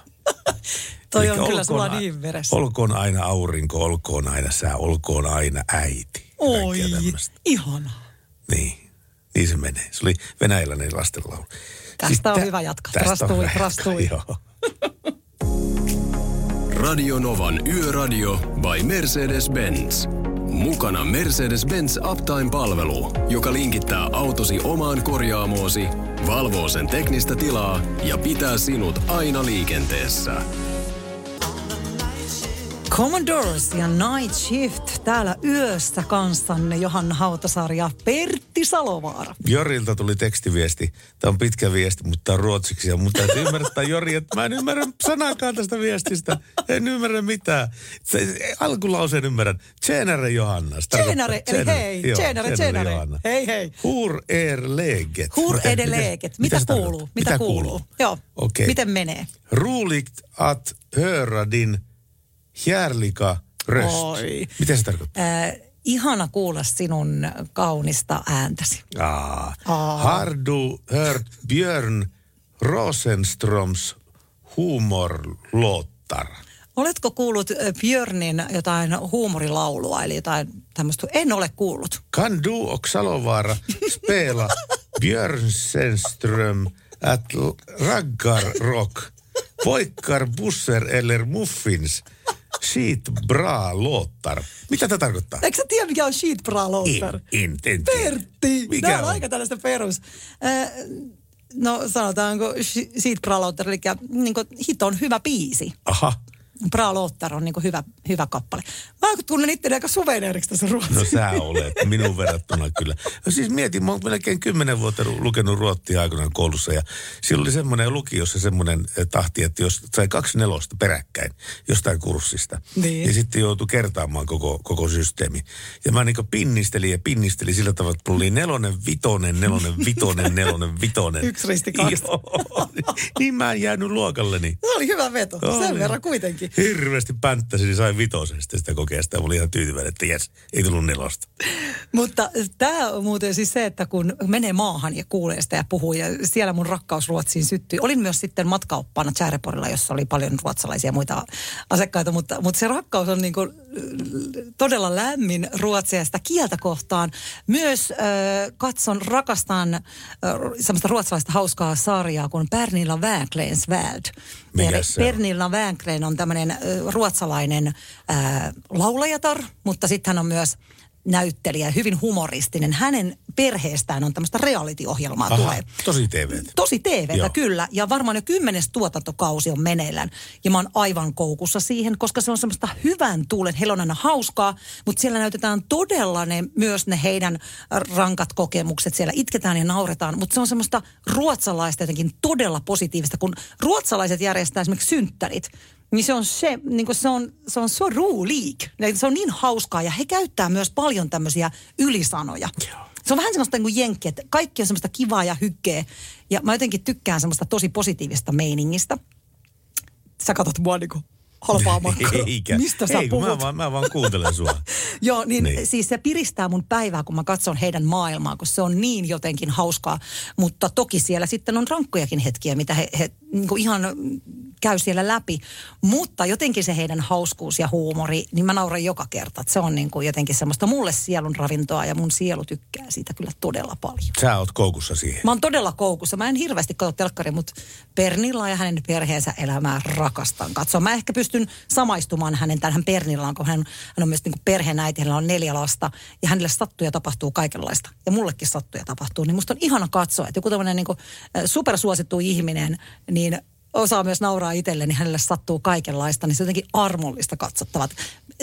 Toi on kyllä olkoon, sulla niin veressä. Olkoon aina aurinko, olkoon aina sää, olkoon aina äiti. Oi, ihanaa. Niin se menee. Se oli venäläinen lastenlaulu. Tästä siis on hyvä jatkaa. Rastui. Joo. Radio Novan Yöradio by Mercedes-Benz. Mukana Mercedes-Benz Uptime-palvelu, joka linkittää autosi omaan korjaamoosi, valvoo sen teknistä tilaa ja pitää sinut aina liikenteessä. Commodores ja Night Shift. Täällä yössä kanssanne Johanna Hautasaari ja Pertti Salovaara. Jorilta tuli tekstiviesti. Tämä on pitkä viesti, mutta tämä on ruotsiksi. Mutta täytyy ymmärtää, Jori, että mä en ymmärrä sanaakaan tästä viestistä. En ymmärrä mitään. Alkulauseen ymmärrän. Tjenare Johanna. Tjenare, eli hei. Tjenare. Hei, hei. Hur er läget? Hur är det läget? Mitä kuuluu? Joo. Okay. Miten menee? Roligt att höra din Järlika röst. Oi. Mitä se tarkoittaa? Ihana kuulla sinun kaunista ääntäsi. Har du hört Björn Rosenströms humorlåtar? Oletko kuullut Björnin jotain huumorilaulua, eli jotain tämmöistä? En ole kuullut. Kan du och Salovaara spela Björn Senström at raggarrock, poikkar busser eller muffins? Sheet bra låtar. Mitä tämä tarkoittaa? Eikö sä tiedä, mikä on sheet bra låtar? En tiedä. Pertti, mikä on aika tällaista perus. No sanotaanko sheet bra låtar, eli niin hit on hyvä biisi. Aha. Bra låtar on niin hyvä kappale. Mä tunnen itseäni aika suveneeriksi tässä ruotsia. No sä olet, minun verrattuna kyllä. No siis mietin, mä oon melkein 10 vuotta lukenut ruotsia aikanaan koulussa ja silloin oli semmoinen lukiossa semmoinen tahti, että jos sai 2 nelosta peräkkäin jostain kurssista. Niin. Ja sitten joutui kertaamaan koko systeemi. Ja mä niin kuin pinnistelin sillä tavalla, että mulla oli 4, 5, 4, 5, 4. Yksi risti 2. Niin mä en jäänyt luokalleni. Se oli hyvä veto, sen verran kuitenkin. Hirveästi pänttäsin ja sain 5 sitten sitä kokeesta. Mä olin ihan tyytyväinen, että jes, ei tullut 4. Mutta tämä on muuten siis se, että kun menee maahan ja kuulee sitä ja puhuu, ja siellä mun rakkaus Ruotsiin syttyi. Olin myös sitten matkaoppaana Tjäreporilla, jossa oli paljon ruotsalaisia ja muita asiakkaita, mutta se rakkaus on niin kuin todella lämmin ruotsia sitä kieltä kohtaan. Myös rakastan semmoista ruotsalaista hauskaa sarjaa kuin Pernilla Wägläns Värld. Pernilla Wägläns on tämmöinen ruotsalainen laulajatar, mutta sitten hän on myös näyttelijä, hyvin humoristinen. Hänen perheestään on tämmöistä reality-ohjelmaa. Aha, tulee. Tosi TVtä. Tosi TVtä, kyllä. Ja varmaan jo 10. tuotantokausi on meneillään. Ja mä oon aivan koukussa siihen, koska se on semmoista hyvän tuulen. Heillä on aina hauskaa, mutta siellä näytetään todella myös ne heidän rankat kokemukset. Siellä itketään ja nauretaan, mutta se on semmoista ruotsalaista jotenkin todella positiivista, kun ruotsalaiset järjestää esimerkiksi synttärit. Niin se on så rolig. Se on niin hauskaa ja he käyttää myös paljon tämmöisiä ylisanoja. Joo. Se on vähän semmoista niin kuin jenkkiä, että kaikki on semmoista kivaa ja hyggeä. Ja mä jotenkin tykkään semmoista tosi positiivista meiningistä. Sä katot mua niin kuin halpaa makkaraa. Mistä sä puhut? Mä vaan kuuntelen sua. Joo, niin siis se piristää mun päivää, kun mä katson heidän maailmaa, kun se on niin jotenkin hauskaa. Mutta toki siellä sitten on rankkojakin hetkiä, mitä he niin kuin ihan käy siellä läpi. Mutta jotenkin se heidän hauskuus ja huumori, niin mä nauran joka kerta. Se on niin kuin jotenkin semmoista mulle sielun ravintoa ja mun sielu tykkää siitä kyllä todella paljon. Sä oot koukussa siihen. Mä oon todella koukussa. Mä en hirveästi katso telkkaria, mutta Pernilla ja hänen perheensä elämää rakastan katsoa. Mä ehkä pystyn samaistumaan tähän Pernillaan, kun hän on myös niin kuin perheenäiti. Hänellä on 4 lasta ja hänelle sattuu ja tapahtuu kaikenlaista. Ja mullekin sattuu ja tapahtuu. Niin musta on ihana katsoa, että joku tämmöinen niin kuin supersuosittu ihminen, niin osaa myös nauraa itselle, niin hänelle sattuu kaikenlaista, niin se on jotenkin armollista katsottavaa.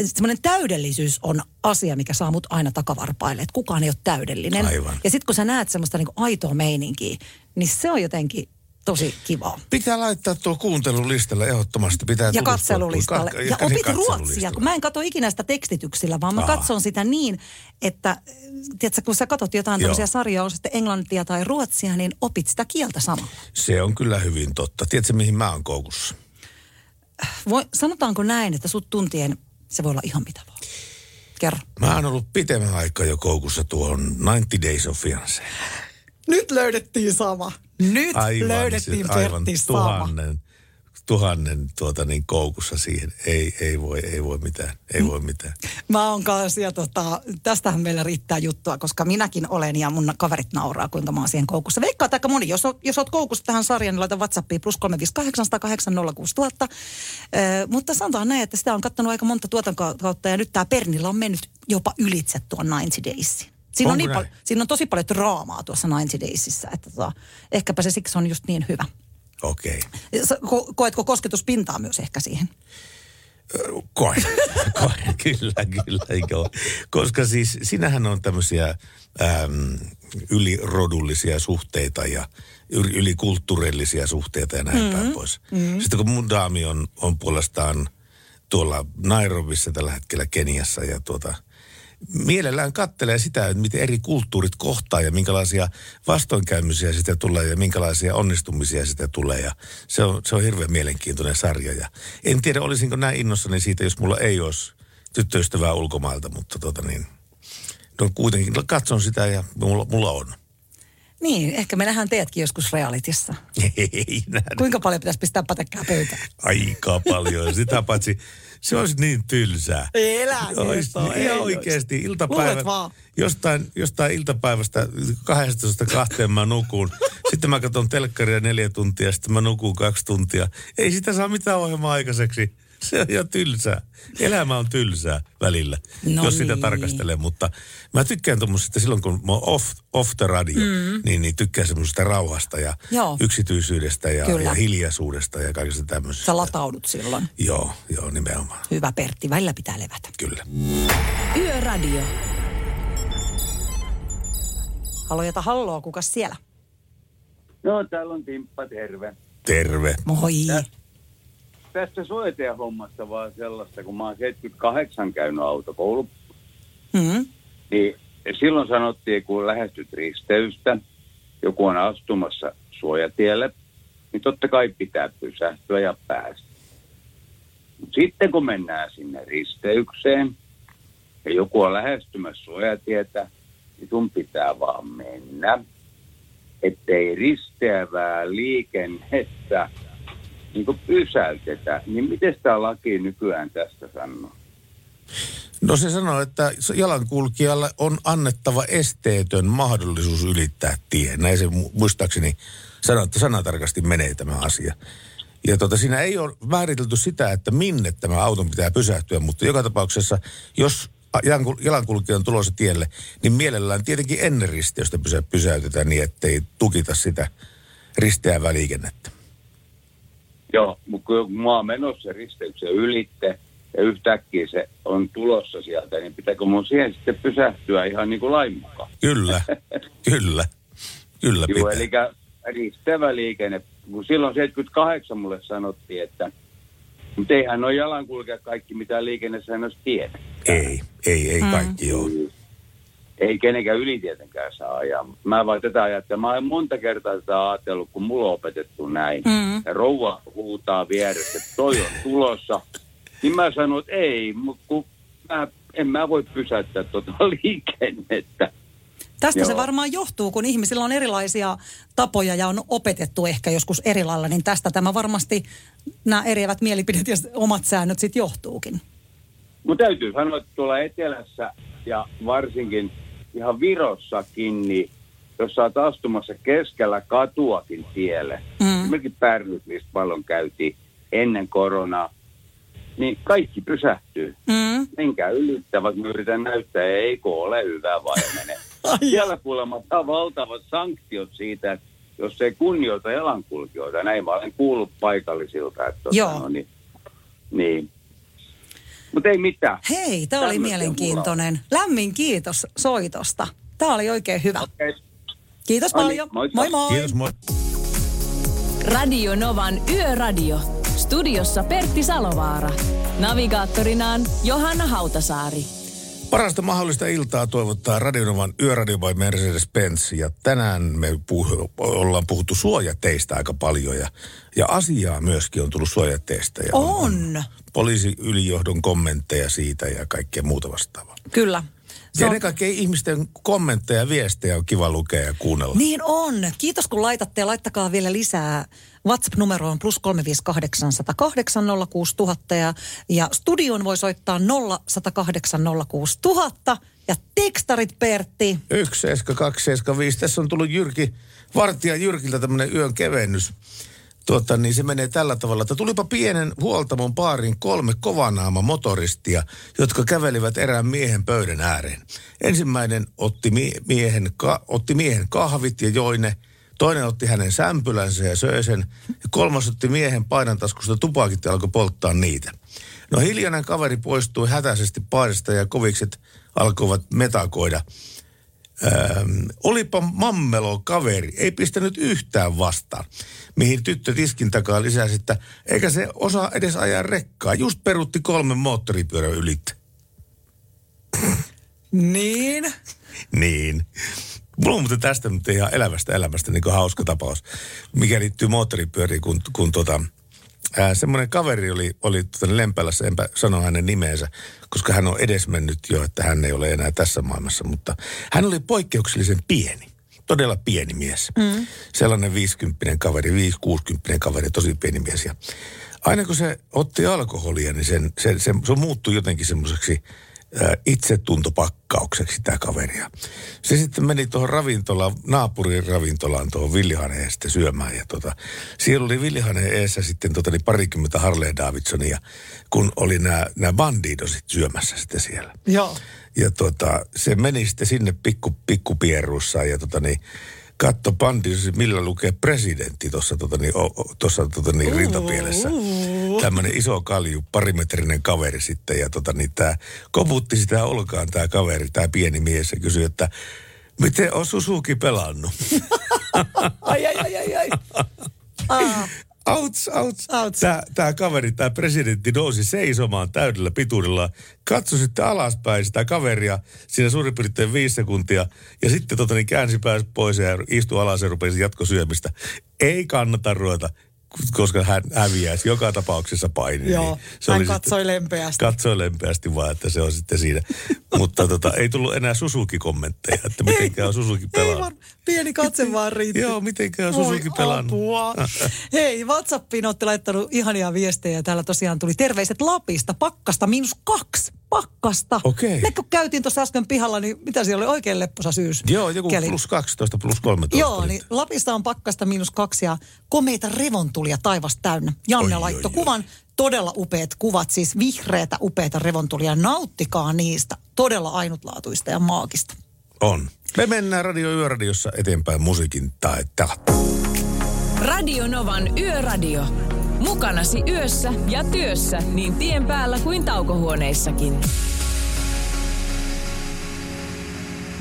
Semmoinen täydellisyys on asia, mikä saa mut aina takavarpaille, että kukaan ei ole täydellinen. Aivan. Ja sitten kun sä näet semmoista niinku aitoa meininkiä, niin se on jotenkin tosi kivaa. Pitää laittaa tuo kuuntelulistalle ehdottomasti. Pitää ja katselulistalle. Ja opit ruotsia, kun mä en katso ikinä sitä tekstityksillä, vaan mä katson sitä niin, että tiedätkö, kun sä katsot jotain tämmöisiä sarjoja, on sitten englantia tai ruotsia, niin opit sitä kieltä samalla. Se on kyllä hyvin totta. Tiedätkö, mihin mä oon koukussa? Sanotaanko näin, että sut tuntien se voi olla ihan mitä vaan. Kerro. Mä oon ollut pitemmän aikaa jo koukussa tuohon 90 Days of Fiancé. Nyt löydettiin sama. Löydettiin tuhannen koukussa siihen. Ei voi mitään. Mä oon kanssa ja tästähän meillä riittää juttua, koska minäkin olen ja mun kaverit nauraa, kuinka mä oon siihen koukussa. Veikkaat aika moni. Jos oot koukussa tähän sarjaan, niin laita WhatsAppiin +358806000. Mutta sanotaan näin, että sitä on kattonut aika monta tuotantokautta ja nyt tää Pernilla on mennyt jopa ylitse tuon 90 Daysin. Siinä on tosi paljon draamaa tuossa 90 Daysissä, että ehkäpä se siksi on just niin hyvä. Okei. Koetko kosketuspintaa myös ehkä siihen? Kyllä. Koska siis sinähän on tämmöisiä ylirodullisia suhteita ja ylikulttuurillisia suhteita ja näin päin pois. Mm-hmm. Sitten kun mun daami on puolestaan tuolla Nairobissa tällä hetkellä Keniassa ja mielellään kattelee sitä, että miten eri kulttuurit kohtaa ja minkälaisia vastoinkäymisiä sitä tulee ja minkälaisia onnistumisia sitä tulee. Ja se on hirveän mielenkiintoinen sarja. Ja en tiedä, olisinko näin innossani siitä, jos mulla ei olisi tyttöystävää ulkomailta, mutta no kuitenkin katson sitä ja mulla on. Niin, ehkä me nähdään teetkin joskus realitissa. Ei nähdä. Kuinka paljon pitäisi pistää patekkaa pöytään? Aika paljon. Sitä paitsi, se olisi niin tylsää. Elää kertoo. Ihan oikeasti iltapäivä. Jostain iltapäivästä 12:00 mä nukun. Sitten mä katson telkkaria 4 tuntia, sitten mä nukun 2 tuntia. Ei sitä saa mitään ohjelmaa aikaiseksi. Se on ihan tylsää. Elämä on tylsää välillä, jos sitä tarkastelee. Mutta mä tykkään tuommoisesta, silloin kun mä oon off the radio, niin tykkään semmoisesta rauhasta ja yksityisyydestä ja hiljaisuudesta ja kaikesta tämmöisestä. Sä lataudut silloin. Joo, nimenomaan. Hyvä Pertti, välillä pitää levätä. Kyllä. Yöradio. Halojata halloa, kukas siellä? No, täällä on Timppa, terve. Terve. Moi. Tästä soiteen hommasta vaan sellaista, kun mä oon 78 käynyt autokoulu. Mm-hmm. Niin silloin sanottiin, kun lähestyt risteystä, joku on astumassa suojatielle, niin totta kai pitää pysähtyä ja päästä. Sitten kun mennään sinne risteykseen ja joku on lähestymässä suojatietä, niin sun pitää vaan mennä, ettei risteävää liikennettä niin kuin pysäytetään, niin miten tämä laki nykyään tästä sanoo? No se sanoo, että jalankulkijalle on annettava esteetön mahdollisuus ylittää tie. Näin se muistaakseni sanatarkasti menee tämä asia. Ja siinä ei ole määritelty sitä, että minne tämä auton pitää pysähtyä, mutta joka tapauksessa, jos jalankulkija on tulossa tielle, niin mielellään tietenkin ennen risteystä pysäytetään niin, ettei tukita sitä risteävää liikennettä. Joo, mutta kun mä oon menossa risteyksen ylitte ja yhtäkkiä se on tulossa sieltä, niin pitääkö mun siihen sitten pysähtyä ihan niin kuin lain mukaan? Kyllä pitää. Joo, eli risteävä liikenne. Kun silloin 78 mulle sanottiin, että mutta eihän ole jalankulkea kaikki, mitä liikennesäännössä tiedä. Ei kaikki ole. Ei kenenkään yli tietenkään saa ajaa. Mä vaan tätä ajattelen. Mä oon monta kertaa tätä ajatellut, kun mulla on opetettu näin. Mm-hmm. Ja rouva huutaa vieressä, että toi on tulossa. Niin mä sanon, että ei, kun en mä voi pysäyttää liikennettä. Tästä se varmaan johtuu, kun ihmisillä on erilaisia tapoja ja on opetettu ehkä joskus eri lailla. Niin tästä tämä varmasti nämä eriävät mielipidet ja omat säännöt sitten johtuukin. Mun täytyy sanoa, että tuolla etelässä ja varsinkin ihan Virossakin, niin jos sä oot astumassa keskellä katuakin tielle, esimerkiksi Pärnyt, mistä paljon käytiin ennen koronaa, niin kaikki pysähtyy. Menkää ylittävät, me yritän näyttää, eikö ole hyvä vai mene. Siellä kuulemma on valtavat sanktiot siitä, että jos ei kunnioita jalankulkijoita, näin mä olen kuullut paikallisilta, että niin. Mutta ei mitään. Hei, tämä oli mielenkiintoinen. Mulla. Lämmin kiitos soitosta. Tämä oli oikein hyvä. Okay. Kiitos paljon. Moi. Kiitos, moi. Radio Novan Yöradio. Studiossa Pertti Salovaara. Navigaattorinaan Johanna Hautasaari. Parasta mahdollista iltaa toivottaa Radio Novan Yöradio by Mercedes-Benz. Ja tänään me ollaan puhuttu suojateistä aika paljon. Ja asiaa myöskin on tullut suojateistä. Ja on. Poliisiylijohdon kommentteja siitä ja kaikkea muuta vastaavaa. Kyllä. Ja ne kaikkea ihmisten kommentteja ja viestejä on kiva lukea ja kuunnella. Niin on. Kiitos kun laitatte ja laittakaa vielä lisää. WhatsApp-numero on +358 108 06000 ja studion voi soittaa 0 108 06000 ja tekstarit Pertti. 17275. Tässä on tullut Jyrkiltä tämmöinen yön kevennys. Niin se menee tällä tavalla, että tulipa pienen huoltamon paarin 3 kovanaama motoristia, jotka kävelivät erään miehen pöydän ääreen. Ensimmäinen otti miehen kahvit ja joi ne, toinen otti hänen sämpylänsä ja söi sen, ja kolmas otti miehen painantaskusta tupakit ja alkoi polttaa niitä. No hiljainen kaveri poistui hätäisesti paarista ja kovikset alkoivat metakoida. Olipa mammelo kaveri, ei pistänyt yhtään vastaan. Mihin tyttö tiskin takaa lisäsi, että eikä se osaa edes ajaa rekkaa. Just perutti 3 moottoripyörän ylittä. Niin? Niin. Mulla on muuten tästä nyt ihan elävästä elämästä niin kuin hauska tapaus, mikä liittyy moottoripyöriin, kun semmoinen kaveri oli Lempälässä, enpä sano hänen nimeensä, koska hän on edesmennyt jo, että hän ei ole enää tässä maailmassa, mutta hän oli poikkeuksellisen pieni, todella pieni mies. Mm. Sellainen 50-60 kaveri, tosi pieni mies. Ja aina kun se otti alkoholia, niin se muuttui jotenkin semmoiseksi itsetuntopakkaukseksi tämä kaveria. Se sitten meni tuohon ravintolaan, naapurin ravintolaan tuohon Villihaneen sitten syömään. Ja siellä oli Villihaneen eessä sitten niin parikymmentä Harley Davidsonia, kun oli nämä bandidosit syömässä sitten siellä. Joo. Ja se meni sitten sinne pikkupierrussaan ja katso bandidosi, millä lukee presidentti tuossa rintapielessä. Tämmöinen iso kalju, parimetrinen kaveri sitten. Ja tää koputti sitä olkaan tää kaveri, tää pieni mies, ja kysyi, että miten on Suzuki pelannut? ai. Outs. Tää kaveri, tää presidentti nousi seisomaan täydellä pituudella. Katso sitten alaspäin sitä kaveria siinä suurin piirtein 5 sekuntia. Ja sitten käänsi pääsi pois ja istui alas ja rupesi jatkosyömistä. Ei kannata ruveta, koska hän häviäisi joka tapauksessa painin. Joo, niin se hän katsoi sitten lempeästi. Katsoi lempeästi vaan, että se on sitten siinä. Mutta ei tullut enää Suzuki-kommentteja, että mitenkään on Suzuki pelannut. Pieni katse vaan riitti. Joo, mitenkään on Suzuki pelannut. Hei, WhatsAppiin olette laittanut ihania viestejä. Täällä tosiaan tuli terveiset Lapista, pakkasta -2. Pakkasta. Okei. Me kun käytiin tuossa äsken pihalla, niin mitä siellä oli oikein lepposa syys? Joo, joku keli. +12, +13. Joo, nyt. Niin Lapissa on pakkasta -2 ja komeita revontulia taivas täynnä. Janne laittoi kuvan. Todella upeat kuvat, siis vihreitä upeita revontulia. Nauttikaa niistä. Todella ainutlaatuista ja maagista. On. Me mennään Yöradiossa eteenpäin musiikin taetta. Radio Novan Yöradio. Mukanasi yössä ja työssä niin tien päällä kuin taukohuoneissakin.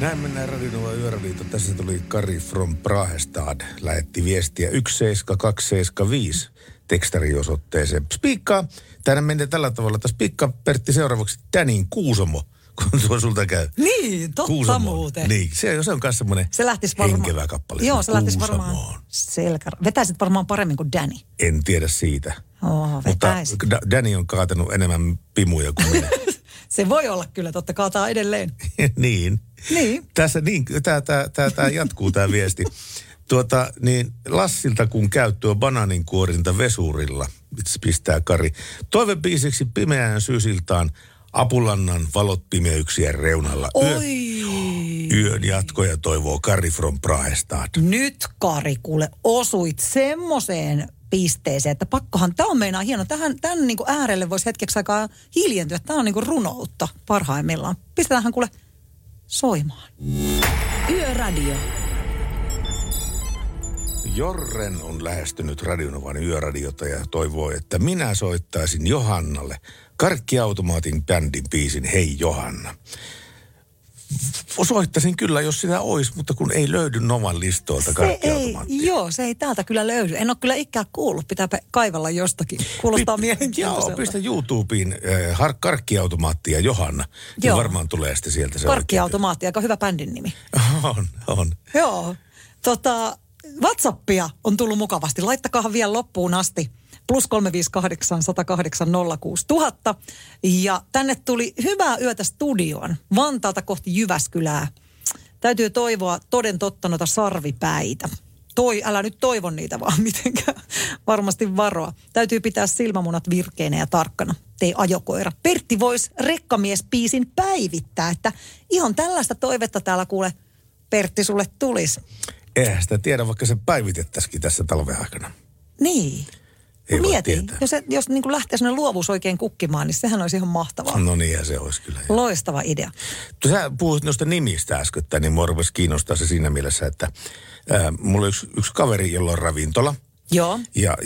Näin mennään Radio Nova Yöräliitto. Tässä tuli Kari from Prahestad. Lähetti viestiä 17275 tekstariosoitteeseen. Spiikkaa. Tänne menee tällä tavalla, että spiikkaa Pertti seuraavaksi Tänin Kuusamo, kun tuo sulta käy. Niin, totta Kuusamo. Muuten. Niin, se on myös semmoinen henkevä kappale. Joo, se lähtisi varmaan vetäisit varmaan paremmin kuin Danny. En tiedä siitä. Vetäisit. Mutta Danny on kaatanut enemmän pimuja kuin minä. Se voi olla kyllä, totta kaataa edelleen. Niin. Tässä tämä jatkuu tämä viesti. Niin Lassilta kun käyttöä banaaninkuorinta vesurilla, pistää Kari. Toivebiisiksi pimeään syysiltaan Apulannan valot pimeyksien reunalla. Yön jatkoja toivoo Kari from Prahestad. Nyt Kari, kuule, osuit semmoiseen pisteeseen, että pakkohan, tämä on meinaa hieno. Tämän niin kuin äärelle voisi hetkeksi aikaa hiljentyä. Tämä on niin kuin runoutta parhaimmillaan. Pistetäänhän kuule soimaan. Yöradio. Jorren on lähestynyt Radionovan Yöradiota ja toivoo, että minä soittaisin Johannalle Karkkiautomaatin bändin biisin Hei Johanna. Soittaisin kyllä, jos sitä olisi, mutta kun ei löydy Novan listoilta Karkkiautomaattia. Joo, se ei täältä kyllä löydy. En ole kyllä ikään kuullut, pitää kaivella jostakin. Kuulostaa mielenkiintoiselta. Joo, pistä YouTubeen Karkkiautomaattia Johanna. Joo. Ja varmaan tulee sitten sieltä se Karkkiautomaatti, aika hyvä bändin nimi. On. Joo, WhatsAppia on tullut mukavasti. Laittakaahan vielä loppuun asti. +358 108 06000. Ja tänne tuli hyvää yötä studioon. Vantaalta kohti Jyväskylää. Täytyy toivoa toden totta noita sarvipäitä. Älä nyt toivo niitä vaan mitenkään. Varmasti varoa. Täytyy pitää silmämunat virkeinä ja tarkkana. Tei ajokoira. Pertti voisi rekkamiespiisin päivittää, että ihan tällaista toivetta täällä kuule Pertti sulle tulisi. Eihän sitä tiedä, vaikka se päivitettäisikin tässä talven aikana. Niin. Ei no mieti, jos niin lähtee sellainen luovuus oikein kukkimaan, niin sehän olisi ihan mahtavaa. No niin, ja se olisi kyllä. Loistava idea. Sä puhuit noista nimistä äskettäin, niin mua rupesi kiinnostaa se siinä mielessä, että mulla on yksi kaveri, jolla on ravintola. Joo. Ja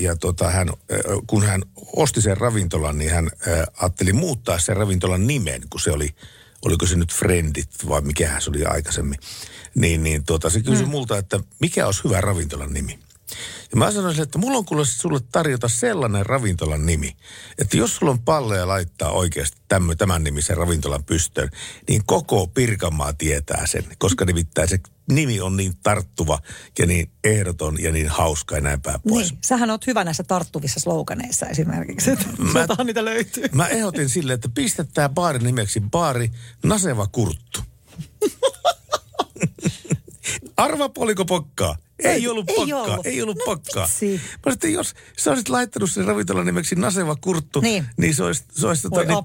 kun hän osti sen ravintolan, niin hän ajatteli muuttaa sen ravintolan nimen, kun se oli, oliko se nyt Friendit vai mikähän se oli aikaisemmin. Se kysyi multa, että mikä olisi hyvä ravintolan nimi. Ja mä sanoisin, että mulla on kuule sulle tarjota sellainen ravintolan nimi, että jos sulla on palleja laittaa oikeasti tämän nimisen ravintolan pystöön, niin koko Pirkanmaa tietää sen, koska nimittäin se nimi on niin tarttuva ja niin ehdoton ja niin hauska ja näin päin pois. Niin, sähän oot hyvä näissä tarttuvissa sloganeissa esimerkiksi, että sieltähän niitä löytyy. Mä ehdotin sille, että pistetään baarin nimeksi baari Naseva Kurttu. Arva oliko pokkaa. Ei ollut pakkaa. Mutta jos sä olisit laittanut sen ravintolan nimeksi Naseva Kurttu, niin se olisi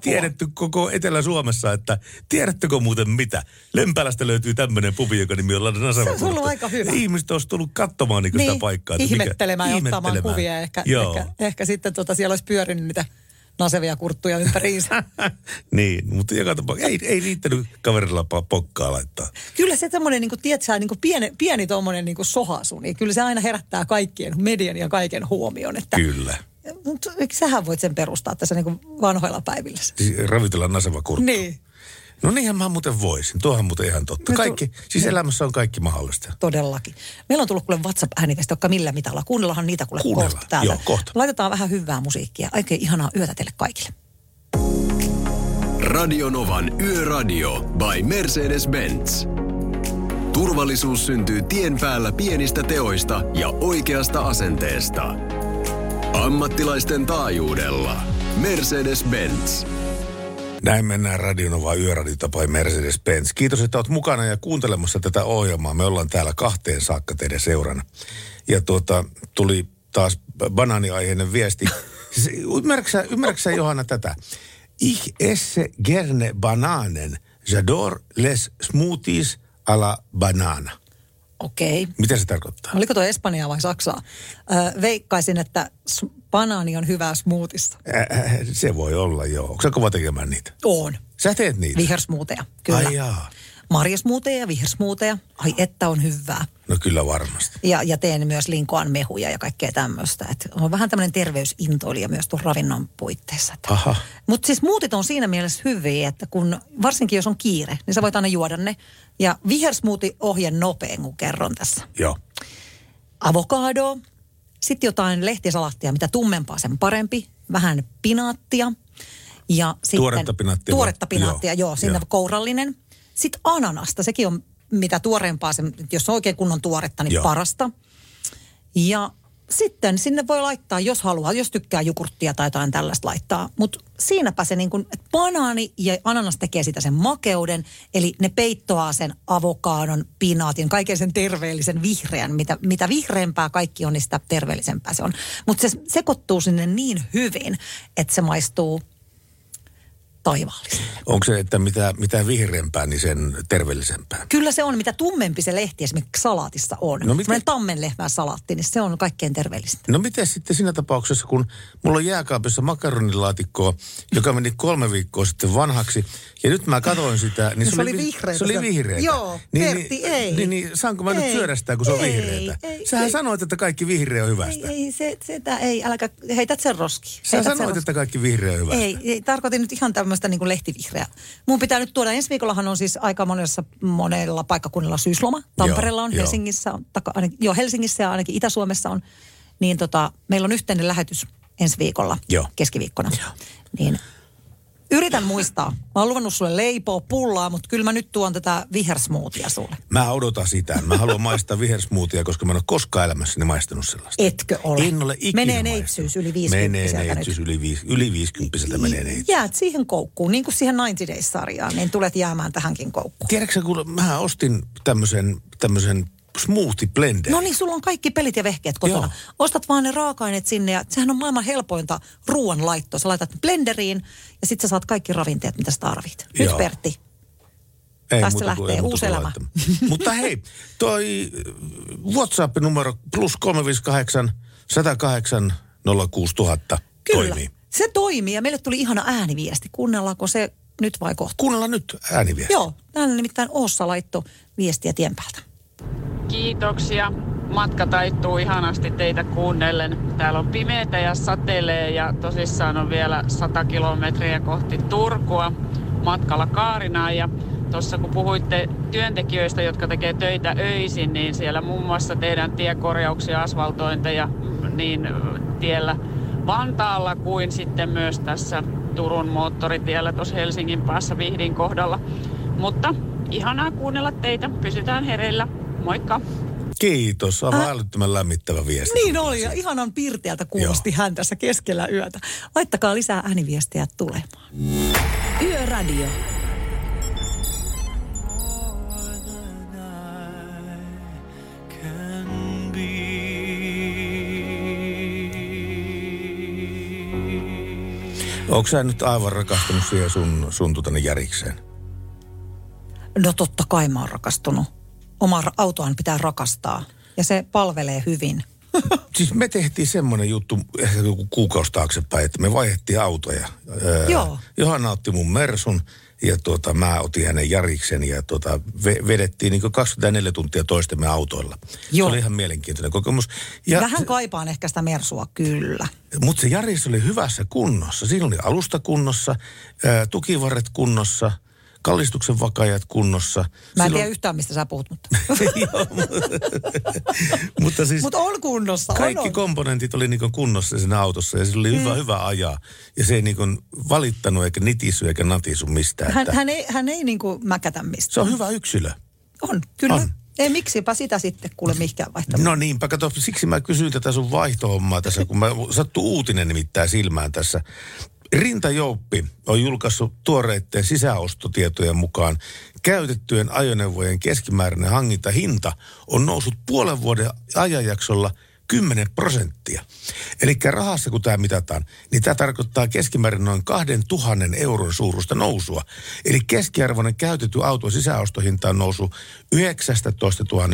tiedetty koko Etelä-Suomessa, että tiedättekö muuten mitä? Lempälästä löytyy tämmöinen pubi, joka nimi on Naseva Kurttu. Se on ollut aika hyvä. Ihmiset olisi tullut katsomaan sitä paikkaa. Ihmettelemään ja ottamaan kuvia. Ehkä sitten siellä olisi pyörinyt niitä nasevia kurttuja ympäriinsä. Niin, mutta joka tapauksessa ei riittänyt kaverilla pokkaa laittaa. Kyllä se tämmöinen, pieni tommoinen sohasu, niin kyllä se aina herättää kaikkien median ja kaiken huomion. Että, kyllä. Mutta sähän voit sen perustaa tässä vanhoilla päivillä. Ravitellaan naseva kurttu. Niin. No niinhän mä muuten voisin. Tuohan muuten ihan totta. Elämässä on kaikki mahdollista. Todellakin. Meillä on tullut kuule WhatsApp-ääniviesti, joka millä mitalla. Kuunnellaanhan niitä kohta täältä. Joo, kohta. Laitetaan vähän hyvää musiikkia. Oikein ihanaa yötä teille kaikille. Radio Novan Yöradio by Mercedes-Benz. Turvallisuus syntyy tien päällä pienistä teoista ja oikeasta asenteesta. Ammattilaisten taajuudella. Mercedes-Benz. Näin mennään Radio Nova Yöradiota by Mercedes-Benz. Kiitos, että olet mukana ja kuuntelemassa tätä ohjelmaa. Me ollaan täällä 2 saakka teidän seurana. Ja tuli taas banaaniaiheinen viesti. Ymmärrätkö sä Johanna tätä? Ich esse gerne bananen. J'adore les smoothies à la banana. Okei. Okay. Mitä se tarkoittaa? Oliko tuo Espanjaa vai Saksaa? Veikkaisin, että banaani on hyvää smoothissa. Se voi olla, joo. Onko sä kova tekemään niitä? On. Sä teet niitä? Vihersmoothia, kyllä. Ai jaa. Marjasmoothia ja vihersmoothia. Ai että on hyvää. No kyllä varmasti. Ja teen myös linkoan mehuja ja kaikkea tämmöistä. Et on vähän tämmöinen terveysintoilija myös tuon ravinnon puitteissa. Aha. Mutta siis smoothit on siinä mielessä hyviä, että kun varsinkin jos on kiire, niin sä voit aina juoda ne. Ja vihersmoothi ohje nopeen, kun kerron tässä. Joo. Avokado. Sitten jotain lehtisalattia, mitä tummempaa sen parempi. Vähän pinaattia. Ja sitten tuoretta pinaattia, joo. Siinä kourallinen. Sitten ananasta, sekin on mitä tuoreempaa, jos on oikein kunnon tuoretta, niin parasta. Ja sitten sinne voi laittaa, jos haluaa, jos tykkää jogurttia tai jotain tällaista laittaa. Mutta siinäpä se niin kuin, että banaani ja ananas tekee sitä sen makeuden, eli ne peittoaa sen avokadon, pinaatin, kaiken sen terveellisen vihreän. Mitä vihreämpää kaikki on, niin sitä terveellisempää se on. Mutta se sekoittuu sinne niin hyvin, että se maistuu taivaalliselle. Onko se, että mitä vihreämpää, niin sen terveellisempää? Kyllä se on. Mitä tummempi se lehti esimerkiksi salaatissa on. No miten tammenlehmää salaatti, niin se on kaikkein terveellisintä. No miten sitten siinä tapauksessa, kun mulla on jääkaapissa makaronilaatikkoa, joka meni 3 viikkoa sitten vanhaksi, ja nyt mä katsoin sitä, niin se oli vihreätä. Se oli vihreätä. Joo, Pertti, ei. Niin, saanko mä nyt syödä kun se on vihreätä? Sähän sanoit, että kaikki vihreä on hyvästä. Ei, älkää, heität sen roskiin. Sä sanoit, että kaikki vihreä on hyvästä. Ei, tarkoitin nyt ihan tämmöistä niin kuin lehtivihreää. Mun pitää nyt tuoda, ensi viikollahan on siis aika monella paikkakunnalla syysloma. Tampereella on, Helsingissä on, Helsingissä ja ainakin Itä-Suomessa on. Niin meillä on yhteinen lähetys ensi viikolla, keskiviikkona. Joo. Niin yritän muistaa. Mä oon luvannut sulle leipoa, pullaa, mutta kyllä mä nyt tuon tätä vihersmoothia sulle. Mä odotan sitä. Mä haluan maistaa vihersmoothia, koska mä en ole koskaan elämässäni maistanut sellaista. Etkö ole? En ole ikinä maistanut. Menee neitsyys yli 50-vuotiaalta. Menee neitsyys yli 50-vuotiaalta menee neitsyys. Jäät siihen koukkuun, niin kuin siihen 90 Days-sarjaan, niin tulet jäämään tähänkin koukkuun. Tiedätkö, kun mä ostin tämmöisen smoothie blender. No niin, sulla on kaikki pelit ja vehkeet kotona. Joo. Ostat vaan ne raaka-aineet sinne ja sehän on maailman helpointa ruoan laittoa. Sä laitat blenderiin ja sit sä saat kaikki ravinteet, mitä sä tarvit. Nyt joo. Pertti. Ei tästä lähtee uusi elämä. Mutta hei, toi WhatsApp-numero +358 108 06000 toimii. Se toimii ja meille tuli ihana ääniviesti. Kuunnellaanko se nyt vai kohta? Kuunnellaan nyt ääniviesti. Joo, täällä nimittäin Oossa laittoi viestiä tien päältä. Kiitoksia. matka taittuu ihanasti teitä kuunnellen. Täällä on pimeätä ja satelee ja tosissaan on vielä 100 kilometriä kohti Turkua matkalla Kaarinaan. Ja tuossa kun puhuitte työntekijöistä, jotka tekee töitä öisin, niin siellä muun muassa tehdään tiekorjauksia, asfaltointeja niin tiellä Vantaalla kuin sitten myös tässä Turun moottoritiellä tuossa Helsingin päässä Vihdin kohdalla. Mutta ihanaa kuunnella teitä. Pysytään hereillä. Moikka! Kiitos, aivan älyttömän lämmittävä viesti. Niin oli, ja ihanan pirteältä kuulosti hän tässä keskellä yötä. Laittakaa lisää ääniviestejä tulemaan. Yöradio. Onko sä nyt aivan rakastunut siihen sun järikseen? No totta kai mä oon rakastunut. Oma autoaan pitää rakastaa ja se palvelee hyvin. Siis me tehtiin semmoinen juttu ehkä joku kuukausi taaksepäin, että me vaihdettiin autoja. Joo. Johanna otti mun Mersun ja mä otin hänen Jariksen ja vedettiin niin 24 tuntia toistemme autoilla. Joo. Se oli ihan mielenkiintoinen kokemus. Ja vähän kaipaan ehkä sitä Mersua, kyllä. Mutta se Jaris oli hyvässä kunnossa. Siinä oli alusta kunnossa, tukivarret kunnossa. Kallistuksen vakaajat kunnossa. Mä en tiedä yhtään, mistä sä puhut, mutta. Mutta siis on kunnossa. Kaikki komponentit oli niin kunnossa siinä autossa ja se oli hyvä ajaa. Ja se ei niin valittanut eikä nitisy eikä natisu mistään. Hän ei niin mäkätä mistään. Se on hyvä yksilö. On, kyllä. On. Ei, miksipä sitä sitten kuule mihinkään vaihtamaan. No niinpä, kato, siksi mä kysyin tätä sun vaihtohommaa tässä, kun mä sattuu uutinen nimittäin silmään tässä. Rintajouppi on julkaissut tuoreiden sisäostotietojen mukaan käytettyjen ajoneuvojen keskimääräinen hankintahinta on noussut puolen vuoden ajanjaksolla 10%. Eli rahassa kun tämä mitataan, niin tämä tarkoittaa keskimäärin noin 2 000 euron suuruista nousua. Eli keskiarvoinen käytetty auton sisäostohinta on noussut 19 000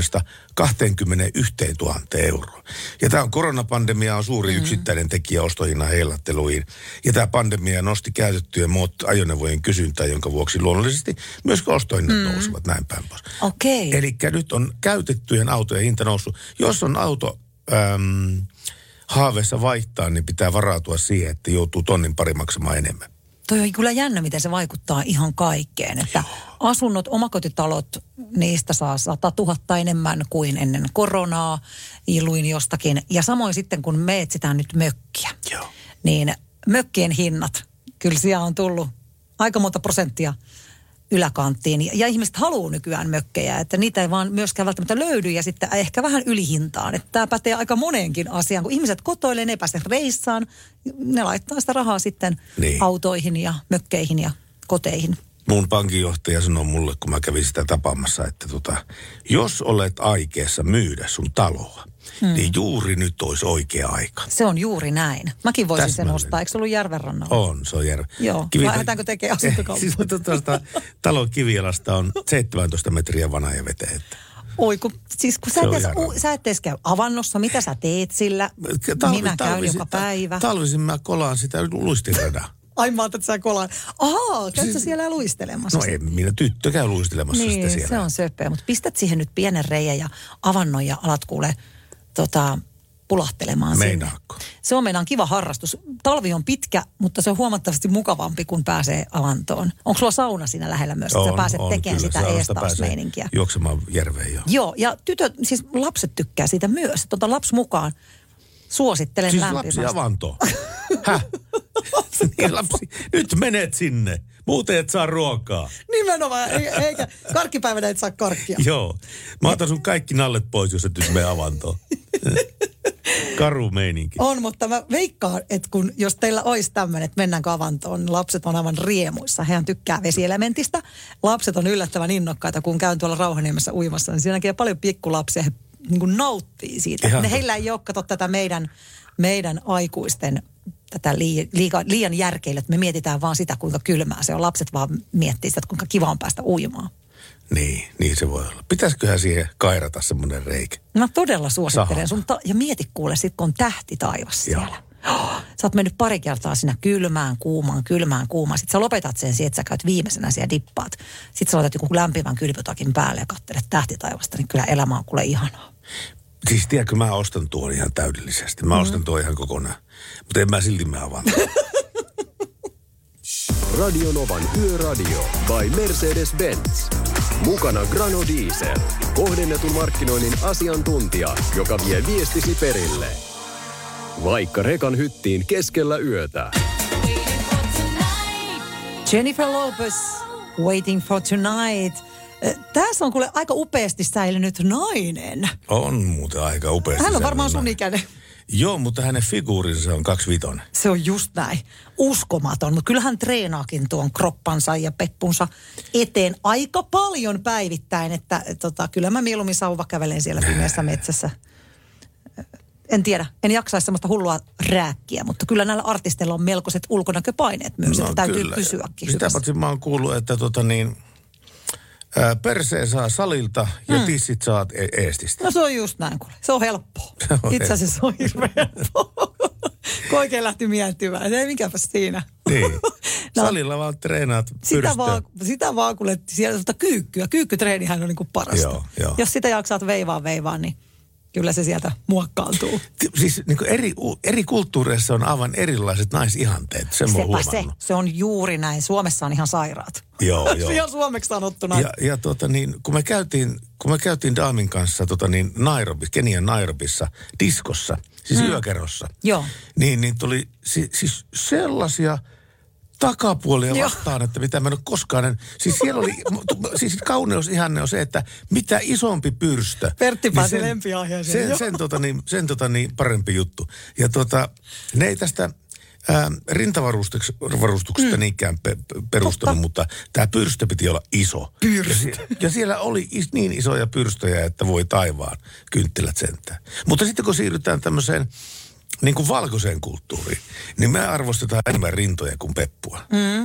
21 000 euroa. Ja tämä on koronapandemia on suuri yksittäinen tekijä ostohinnan heilatteluihin. Ja tämä pandemia nosti käytettyjen ajoneuvojen kysyntää, jonka vuoksi luonnollisesti myös ostohinnat nousivat näin päin pois. Okay. Eli nyt on käytettyjen autojen hinta noussut. Jos on auto haaveessa vaihtaa, niin pitää varautua siihen, että joutuu tonnin pari maksamaan enemmän. Toi on kyllä jännä, miten se vaikuttaa ihan kaikkeen. Että asunnot, omakotitalot, niistä saa 100 000 enemmän kuin ennen koronaa, luin jostakin. Ja samoin sitten, kun me etsitään nyt mökkiä, niin mökkien hinnat, kyllä siellä on tullut aika monta prosenttia yläkanttiin. Ja ihmiset haluaa nykyään mökkejä, että niitä ei vaan myöskään välttämättä löydy ja sitten ehkä vähän ylihintaan. Että tämä pätee aika moneenkin asiaan, kun ihmiset kotoilee, ne ei pääse reissaan. Ne laittaa sitä rahaa sitten autoihin ja mökkeihin ja koteihin. Mun pankinjohtaja sanoi mulle, kun mä kävin sitä tapaamassa, että jos olet aikeessa myydä sun taloa, niin juuri nyt olisi oikea aika. Se on juuri näin. Mäkin voisin sen ostaa. Eikö se ollut järvenrannalla? On, se on järven. Joo. Vai lähdetäänkö tekemään asuntokauppaa? Siis tuosta talon kivialasta on 17 metriä vanha ja veteen. Oi, kun sä et edes käy avannossa. Mitä sä teet sillä? Minä käyn joka päivä. Talvisin mä kolaan sitä luistinradaa. Ai mä otan, että sä kolaan. Ahaa, käytkö siellä luistelemassa? No en minä, tyttö käy luistelemassa sitä siellä. Niin, se on söpöä. Mutta pistät siihen nyt pienen reijän ja avannon ja alat kuulee pulahtelemaan sinne. Meinaako? Se on meidän kiva harrastus. Talvi on pitkä, mutta se on huomattavasti mukavampi, kun pääsee avantoon. Onko sulla sauna siinä lähellä myös, että sä pääset tekemään kyllä, sitä eestausmeininkiä? Juoksemaan järveen joo. Ja lapset tykkää siitä myös. Lapsi mukaan. Suosittelen lämpimästi. Lapsi avantoon. Häh? Lapsi, nyt menet sinne. Muuten et saa ruokaa. Nimenomaan, eikä karkkipäivänä et saa karkkia. Joo. Mä otan sun kaikki nallet pois, jos et nyt mene avantoon. Karu meininki. On, mutta mä veikkaan, että jos teillä olisi tämmöinen, että mennäänkö avantoon, niin lapset on aivan riemuissa. Hehän tykkää vesielementistä. Lapset on yllättävän innokkaita, kun käyn tuolla Rauhaniemessä uimassa, niin siinä näkee paljon pikkulapsia. He nauttii siitä. Heillä ei ole kato tätä meidän aikuisten tätä liian järkeillä, että me mietitään vaan sitä, kuinka kylmää se on. Lapset vaan miettii sitä, että kuinka kiva on päästä uimaan. Niin se voi olla. Pitäisiköhän siihen kairata semmoinen reikä? No todella suosittelen. Ja mieti kuule sit, kun on tähti taivas siellä. Sä oot mennyt pari kertaa siinä kylmään kuumaan. Sitten sä lopetat sen siihen, että sä käyt viimeisenä siellä dippaat. Sitten sä laitat joku lämpimän kylpytakin päälle ja katselet tähtitaivasta, niin kyllä elämä on kuule ihanaa. Siis tiedätkö, mä ostan tuon ihan täydellisesti. Mä ostan tuon ihan kokonaan. Mutta en mä silti mä avaan. Radio Novan Yöradio by Mercedes-Benz. Mukana Grano Diesel, kohdennetun markkinoinnin asiantuntija, joka vie viestisi perille. Vaikka rekan hyttiin keskellä yötä. Jennifer Lopez, Waiting for Tonight. Tässä on kuule aika upeasti säilynyt nainen. On muuten aika upeasti. Hän on varmaan sun ikäinen. Joo, mutta hänen figuurinsa on 25. Se on just näin. Uskomaton, mutta kyllähän treenaakin tuon kroppansa ja peppunsa eteen aika paljon päivittäin. Että kyllä mä mieluummin sauva kävelen siellä pimeässä metsässä. En tiedä, en jaksaisi semmoista hullua rääkkiä, mutta kyllä näillä artisteilla on melkoiset ulkonäköpaineet myös, no, että täytyy pysyäkin. Sitä paitsi mä oon kuullut, että perseen saa salilta ja tissit saat eestistä. No se on just näin kuule. Se on helppoa. Itse asiassa se on hirveän helppoa. Kun oikein lähti miettimään. Ei mikäpäs siinä. Niin. No, salilla vaan treenaat pyrstöä. Sitä vaan kuule, siellä on kyykkyä. Kyykkytreenihän on niin kuin parasta. Joo. Jos sitä jaksaat veivaa, niin kyllä se sieltä muokkaantuu. Siis niin kuin eri kulttuureissa on aivan erilaiset naisihanteet, sen mä oon huomannut. Se on juuri näin. Suomessa on ihan sairaat. Joo. Ihan suomeksi sanottuna. Ja kun me käytiin Daamin kanssa Nairobi, Kenian Nairobissa, diskossa, siis yökerhossa. Joo. Niin tuli siis sellaisia takapuolia vastaan, että mitä mä en ole koskaan. Siis siellä oli, siis kauneusihanne on se, että mitä isompi pyrstö. Pertti pääsi niin lempiaiheeseen. Sen parempi juttu. Ja ne ei tästä rintavarustuksesta niinkään perustunut, mutta tämä pyrstö piti olla iso. Ja siellä oli niin isoja pyrstöjä, että voi taivaan kynttilät sentään. Mutta sitten kun siirrytään tämmöiseen niin kuin valkoiseen kulttuuriin, niin me arvostetaan enemmän rintoja kuin peppua.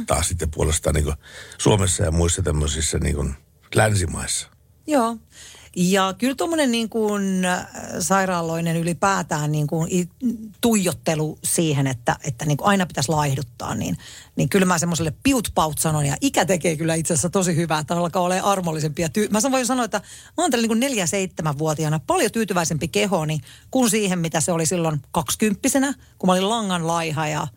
Taas sitten puolestaan niin kuin Suomessa ja muissa tämmöisissä niin kuin länsimaissa. Joo. Ja kyllä tuommoinen niin kuin sairaaloinen ylipäätään niin kuin tuijottelu siihen, että niin kuin aina pitäisi laihduttaa, niin kyllä mä semmoiselle piutpaut sanon, ja ikä tekee kyllä itse asiassa tosi hyvää, että alkaa olemaan armollisempia. Mä voin sanoa, että mä oon tällä niin kuin 4-7-vuotiaana paljon tyytyväisempi kehoni kuin siihen, mitä se oli silloin 20-vuotiaana, kun mä olin langan laiha ja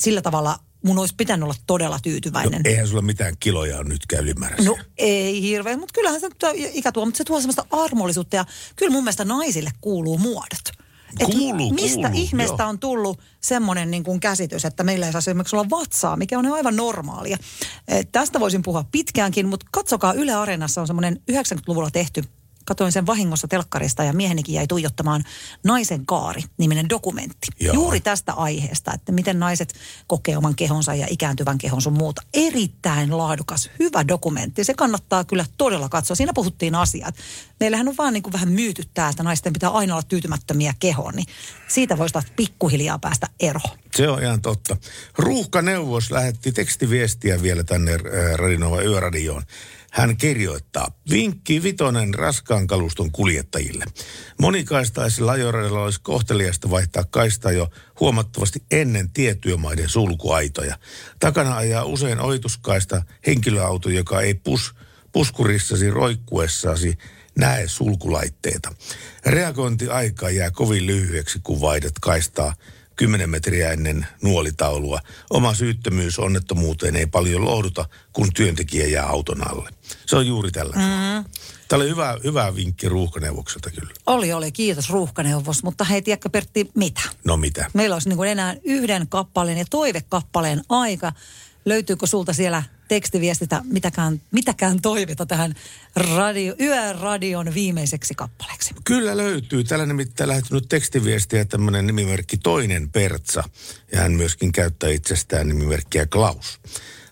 sillä tavalla mun olisi pitänyt olla todella tyytyväinen. No, eihän sulla mitään kiloja on nytkään ylimääräisiä. No ei hirveän, mutta kyllähän se ikä tuo, mutta se tuo semmoista armollisuutta, ja kyllä mun mielestä naisille kuuluu muodot. Mistä ihmeestä on tullut semmoinen niin kuin käsitys, että meillä ei saa esimerkiksi olla vatsaa, mikä on aivan normaalia. Tästä voisin puhua pitkäänkin, mutta katsokaa, Yle Areenassa on semmoinen 90-luvulla tehty, katoin sen vahingossa telkkarista ja miehenikin jäi tuijottamaan, Naisen kaari -niminen dokumentti. Joo. Juuri tästä aiheesta, että miten naiset kokee oman kehonsa ja ikääntyvän kehon sun muuta. Erittäin laadukas, hyvä dokumentti. Se kannattaa kyllä todella katsoa. Siinä puhuttiin asiat. Meillähän on vaan niin kuin vähän myyty tää, että naisten pitää aina olla tyytymättömiä kehoon. Niin siitä voisi pikkuhiljaa päästä eroon. Se on ihan totta. Ruuhkaneuvos lähetti tekstiviestiä vielä tänne Radio Nova Yöradioon. Hän kirjoittaa, vinkki vitonen raskaan kaluston kuljettajille. Monikaistaisilla ajoreilla olisi kohteliasta vaihtaa kaistaa jo huomattavasti ennen tietyömaiden sulkuaitoja. Takana ajaa usein ohituskaista henkilöauto, joka ei puskurissasi roikkuessasi näe sulkulaitteita. Reagointiaika jää kovin lyhyeksi, kun vaihdat kaistaa 10 metriä ennen nuolitaulua. Oma syyttömyys onnettomuuteen ei paljon lohduta, kun työntekijä jää auton alle. Se on juuri tällä. Tämä oli hyvä vinkki ruuhkaneuvokselta kyllä. Oli. Kiitos ruuhkaneuvos. Mutta hei, tiedätkö Pertti, mitä? No mitä? Meillä olisi niin enää yhden kappaleen ja toivekappaleen aika. Löytyykö sulta siellä tekstiviestitä mitäkään toiveta tähän yöradion viimeiseksi kappaleeksi? Kyllä löytyy. Tällä nimittäin lähtenyt tekstiviestiä tämmöinen nimimerkki Toinen Pertsa. Ja hän myöskin käyttää itsestään nimimerkkiä Klaus.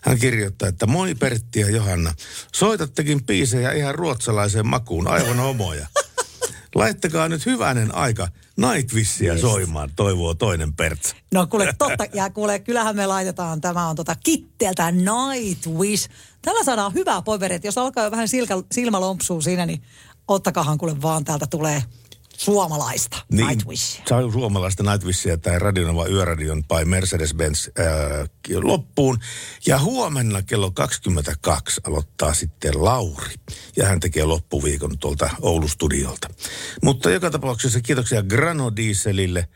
Hän kirjoittaa, että moi Pertti ja Johanna. Soitattekin biisejä ihan ruotsalaiseen makuun, aivan homoja. Laittakaa nyt hyvänen aika Nightwishia soimaan, toivoo Toinen Pertsa. No kuule, totta, ja kuule, kyllähän me laitetaan, tämä on kitteeltä Nightwish. Tällä saadaan hyvää poveria, jos alkaa jo vähän silmä lompsuu siinä, niin ottakaahan kuule vaan, täältä tulee suomalaista niin, Nightwishia. Se on suomalaista Nightwishia tai Radio Nova Yöradion by Mercedes-Benz loppuun. Ja huomenna kello 22 aloittaa sitten Lauri. Ja hän tekee loppuviikon tuolta Oulu-studiolta. Mutta joka tapauksessa kiitoksia Grano Dieselille,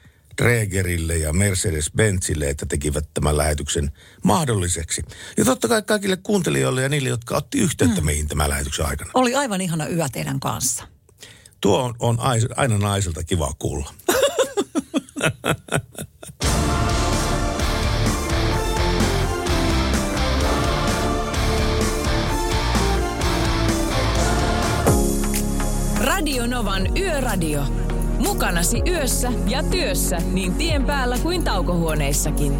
Drägerille ja Mercedes-Benzille, että tekivät tämän lähetyksen mahdolliseksi. Ja totta kai kaikille kuuntelijoille ja niille, jotka otti yhteyttä meihin tämän lähetyksen aikana. Oli aivan ihana yö teidän kanssa. Tuo on aina naiselta kiva kuulla. Radio Novan Yöradio. Mukanasi yössä ja työssä niin tien päällä kuin taukohuoneissakin.